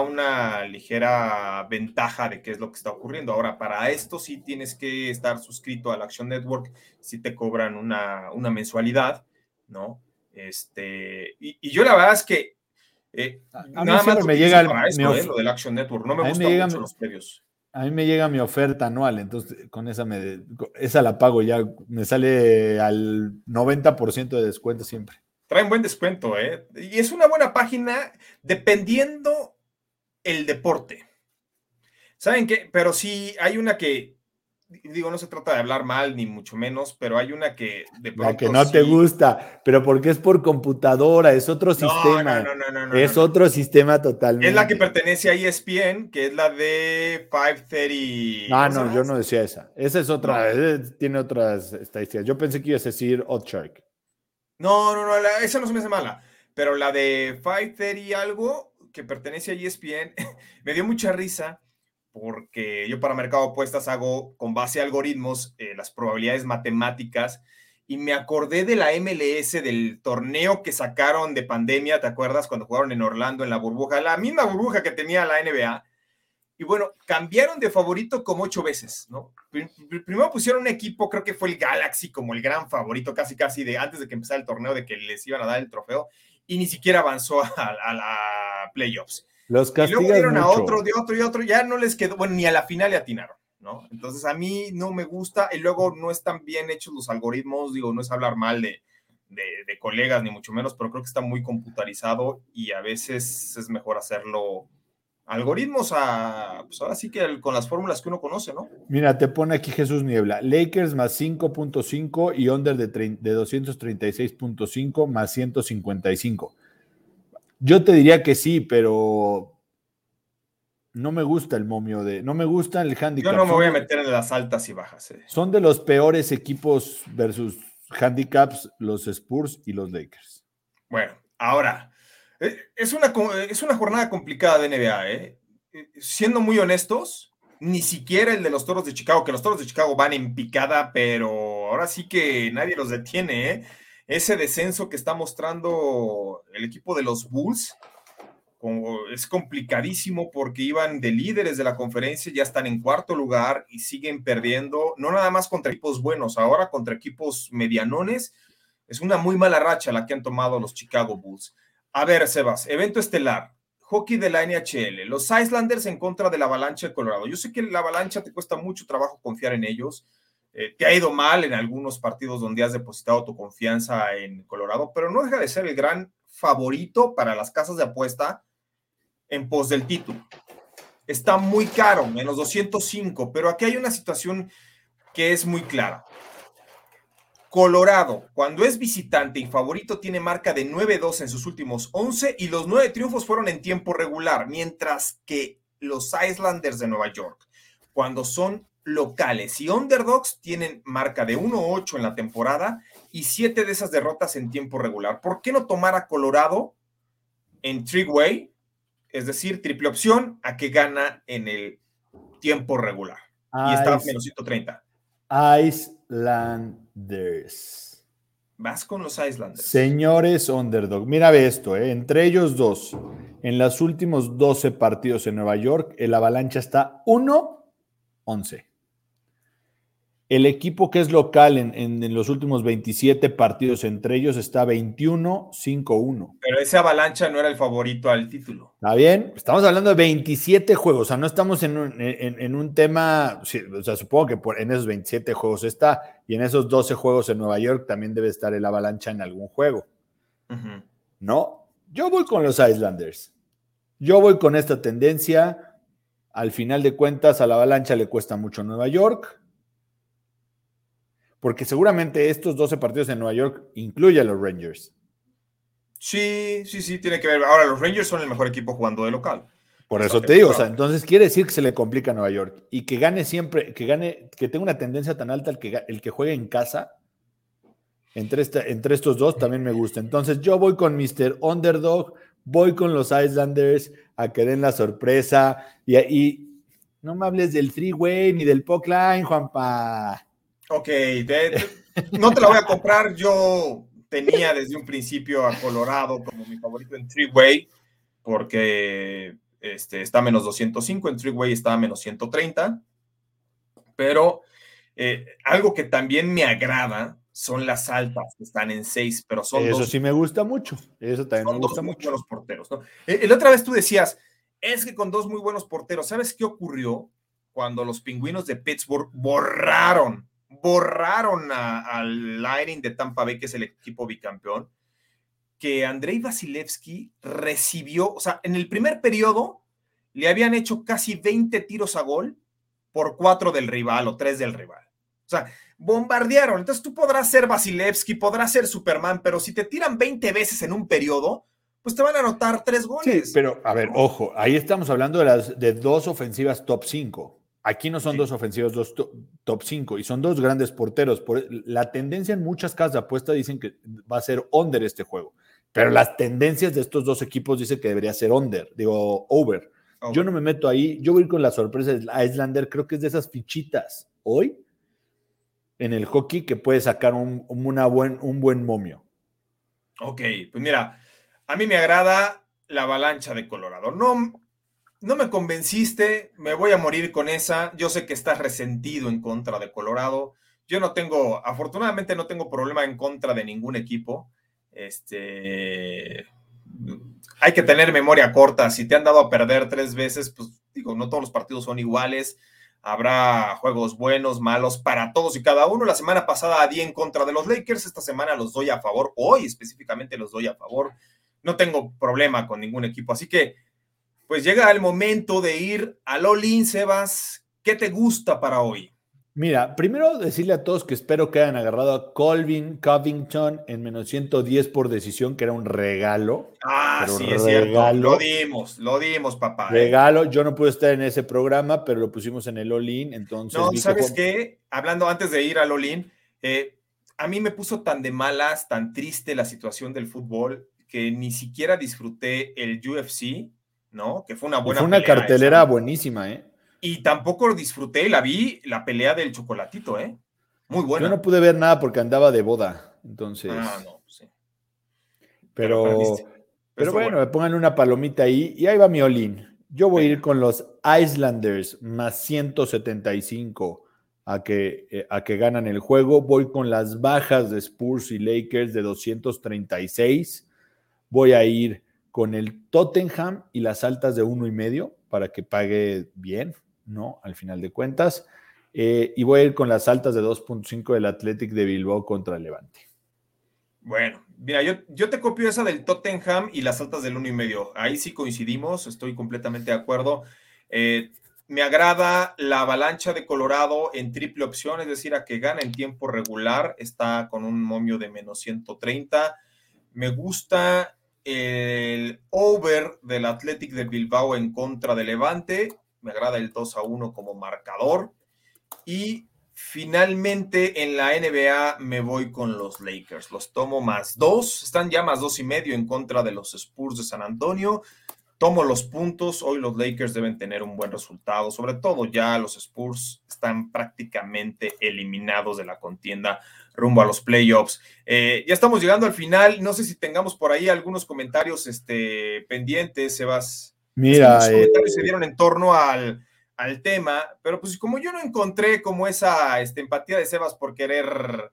una ligera ventaja de qué es lo que está ocurriendo. Ahora, para esto sí tienes que estar suscrito a la Action Network, sí te cobran una mensualidad, ¿no? Y yo la verdad es que a nada más me llega lo del Action Network, no me gusta mucho los precios. A mí me llega mi oferta anual, entonces con esa la pago ya, me sale al 90% de descuento siempre. Traen buen descuento, ¿eh? Y es una buena página dependiendo el deporte. ¿Saben qué? Pero sí, hay una que, digo, no se trata de hablar mal ni mucho menos, pero hay una que... de pronto la que no sí te gusta, pero porque es por computadora, es otro sistema. No, es otro sistema totalmente. Es la que pertenece a ESPN, que es la de 530. Ah, no, yo no decía esa. Esa es otra, tiene otras estadísticas. Yo pensé que ibas a decir Oddshark. No, esa no se me hace mala, pero la de 530 algo, que pertenece a ESPN, me dio mucha risa, porque yo para Mercado de Apuestas hago con base a algoritmos las probabilidades matemáticas, y me acordé de la MLS, del torneo que sacaron de pandemia, ¿te acuerdas? Cuando jugaron en Orlando, en la burbuja, la misma burbuja que tenía la NBA, y bueno, cambiaron de favorito como 8 veces, ¿no? Primero pusieron un equipo, creo que fue el Galaxy, como el gran favorito, casi de antes de que empezara el torneo, de que les iban a dar el trofeo, y ni siquiera avanzó a la playoffs. Los castigan mucho. Y luego dieron a otro, ya no les quedó, bueno, ni a la final le atinaron, ¿no? Entonces a mí no me gusta, y luego no están bien hechos los algoritmos, digo, no es hablar mal de colegas, ni mucho menos, pero creo que está muy computarizado, y a veces es mejor hacerlo... algoritmos pues ahora sí que con las fórmulas que uno conoce, ¿no? Mira, te pone aquí Jesús Niebla, Lakers más 5.5 y under de 236.5 más 155. Yo te diría que sí, pero no me gusta el momio no me gusta el handicap. Yo no me voy a meter en las altas y bajas. Son de los peores equipos versus handicaps, los Spurs y los Lakers. Bueno, ahora... Es una jornada complicada de NBA, ¿eh? Siendo muy honestos, ni siquiera el de los Toros de Chicago, que los Toros de Chicago van en picada, pero ahora sí que nadie los detiene, ¿eh? Ese descenso que está mostrando el equipo de los Bulls es complicadísimo porque iban de líderes de la conferencia, ya están en cuarto lugar y siguen perdiendo, no nada más contra equipos buenos, ahora contra equipos medianones. Es una muy mala racha la que han tomado los Chicago Bulls. A ver, Sebas, evento estelar, hockey de la NHL, los Islanders en contra de la Avalanche de Colorado. Yo sé que la Avalanche te cuesta mucho trabajo confiar en ellos, te ha ido mal en algunos partidos donde has depositado tu confianza en Colorado, pero no deja de ser el gran favorito para las casas de apuesta en pos del título. Está muy caro, menos 205, pero aquí hay una situación que es muy clara. Colorado, cuando es visitante y favorito, tiene marca de 9-2 en sus últimos 11 y los 9 triunfos fueron en tiempo regular, mientras que los Islanders de Nueva York, cuando son locales y underdogs, tienen marca de 1-8 en la temporada y 7 de esas derrotas en tiempo regular. ¿Por qué no tomar a Colorado en three-way, es decir, triple opción, a que gana en el tiempo regular? Y está menos 130. Islanders. Vas con los Islanders. Señores underdog, mira esto, entre ellos dos, en los últimos 12 partidos en Nueva York, el Avalancha está 1-11. El equipo que es local en los últimos 27 partidos entre ellos está 21-5-1. Pero ese Avalancha no era el favorito al título. Está bien, estamos hablando de 27 juegos, o sea, no estamos en un tema, o sea, supongo que en esos 27 juegos está, y en esos 12 juegos en Nueva York también debe estar el Avalancha en algún juego. Uh-huh. ¿No? Yo voy con los Islanders. Yo voy con esta tendencia. Al final de cuentas, a la Avalancha le cuesta mucho Nueva York. Porque seguramente estos 12 partidos en Nueva York incluye a los Rangers. Sí, tiene que ver. Ahora, los Rangers son el mejor equipo jugando de local. Por eso te digo, o sea, entonces quiere decir que se le complica a Nueva York. Y que gane siempre, que tenga una tendencia tan alta el que juegue en casa, entre estos dos también me gusta. Entonces yo voy con Mr. Underdog, voy con los Islanders a que den la sorpresa. Y No me hables del freeway ni del Pokline, Juanpa. Ok, no te la voy a comprar. Yo tenía desde un principio a Colorado como mi favorito en freeway, porque está a menos 205, en freeway está a menos 130. Pero algo que también me agrada son las altas, que están en 6, pero son eso dos, sí me gusta mucho. Eso también me gusta mucho. Los porteros, ¿no? La otra vez tú decías, es que con dos muy buenos porteros, ¿sabes qué ocurrió cuando los Pingüinos de Pittsburgh borraron al Lightning de Tampa Bay, que es el equipo bicampeón? Que Andrei Vasilevsky recibió, o sea, en el primer periodo le habían hecho casi 20 tiros a gol por 4 del rival o 3 del rival. O sea, bombardearon. Entonces tú podrás ser Vasilevsky, podrás ser Superman, pero si te tiran 20 veces en un periodo, pues te van a anotar 3 goles. Sí, pero a ver, ojo, ahí estamos hablando de dos ofensivas top 5. Aquí no son sí. Dos ofensivos top 5 y son dos grandes porteros. Por la tendencia en muchas casas de apuesta dicen que va a ser under este juego, pero las tendencias de estos dos equipos dicen que debería ser over. Yo no me meto ahí, yo voy a ir con la sorpresa de Islander. Creo que es de esas fichitas hoy en el hockey que puede sacar un buen momio. Ok, pues mira, a mí me agrada la avalancha de Colorado. No me convenciste, me voy a morir con esa. Yo sé que estás resentido en contra de Colorado. Yo afortunadamente no tengo problema en contra de ningún equipo. Hay que tener memoria corta. Si te han dado a perder 3 veces, pues digo, no todos los partidos son iguales. Habrá juegos buenos, malos, para todos y cada uno. La semana pasada di en contra de los Lakers. Esta semana los doy a favor. Hoy específicamente los doy a favor. No tengo problema con ningún equipo. Así que, pues llega el momento de ir al All-In, Sebas. ¿Qué te gusta para hoy? Mira, primero decirle a todos que espero que hayan agarrado a Colvin Covington en menos 110 por decisión, que era un regalo. Ah, sí, es cierto. Lo dimos, papá. Regalo. Yo no pude estar en ese programa, pero lo pusimos en el All-In, entonces... No, ¿sabes qué? Hablando antes de ir al All-In, a mí me puso tan de malas, tan triste la situación del fútbol, que ni siquiera disfruté el UFC, ¿no? Que fue una buena pelea. Fue una cartelera buenísima, ¿eh? Y tampoco disfruté, la pelea del chocolatito, ¿eh? Muy buena. Yo no pude ver nada porque andaba de boda, entonces... Ah, no, sí. Pero bueno, me pongan una palomita ahí y ahí va mi all-in. Yo voy a ir con los Islanders más 175 a que ganan el juego. Voy con las bajas de Spurs y Lakers de 236. Voy a ir con el Tottenham y las altas de 1.5 para que pague bien, ¿no? Al final de cuentas. Y voy a ir con las altas de 2.5 del Athletic de Bilbao contra Levante. Bueno, mira, yo te copio esa del Tottenham y las altas del 1.5. Ahí sí coincidimos, estoy completamente de acuerdo. Me agrada la avalancha de Colorado en triple opción, es decir, a que gana en tiempo regular. Está con un momio de menos 130. Me gusta el over del Athletic de Bilbao en contra de Levante. Me agrada el 2-1 como marcador. Y finalmente en la NBA me voy con los Lakers. Los tomo más 2. Están ya más 2.5 en contra de los Spurs de San Antonio. Tomo los puntos. Hoy los Lakers deben tener un buen resultado. Sobre todo ya los Spurs están prácticamente eliminados de la contienda rumbo a los playoffs. Ya estamos llegando al final. No sé si tengamos por ahí algunos comentarios pendientes, Sebas. Mira, los comentarios se dieron en torno al tema, pero pues como yo no encontré como esa empatía de Sebas por querer...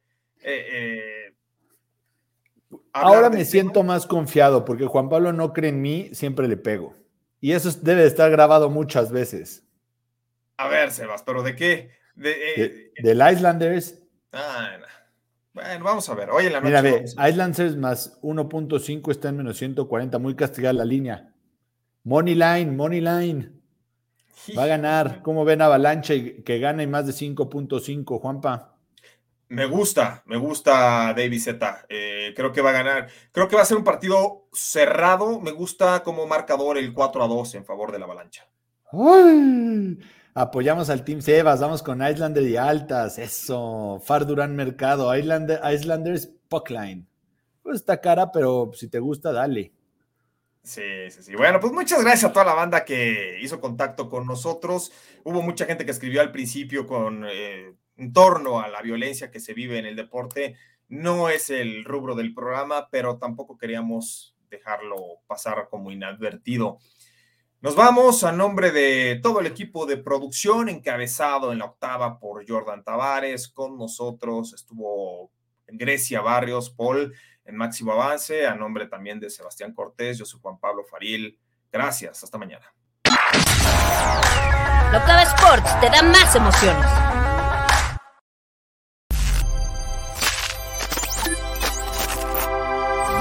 Ahora me siento más confiado porque Juan Pablo no cree en mí, siempre le pego. Y eso debe estar grabado muchas veces. A ver, Sebas, ¿pero de qué? Del Islanders. No. Bueno, vamos a ver. Hoy en la noche. Mira, Islanders más 1.5 está en menos 140. Muy castigada la línea. Money line. Va a ganar. ¿Cómo ven Avalanche que gana y más de 5.5, Juanpa? Me gusta David Zeta. Creo que va a ganar. Creo que va a ser un partido cerrado. Me gusta como marcador el 4-2 en favor de la avalancha. ¡Uy! Apoyamos al Team Sebas. Vamos con Islander y altas. Eso. Fardurán Mercado. Islanders Puckline. Pues está cara, pero si te gusta, dale. Sí, sí, sí. Bueno, pues muchas gracias a toda la banda que hizo contacto con nosotros. Hubo mucha gente que escribió al principio con en torno a la violencia que se vive en el deporte. No es el rubro del programa, pero tampoco queríamos dejarlo pasar como inadvertido. Nos vamos a nombre de todo el equipo de producción, encabezado en La Octava por Jordan Tavares. Con nosotros estuvo en Grecia Barrios, Paul, en Máximo Avance, a nombre también de Sebastián Cortés. Yo soy Juan Pablo Faril. Gracias, hasta mañana. La Octava Sports te da más emociones.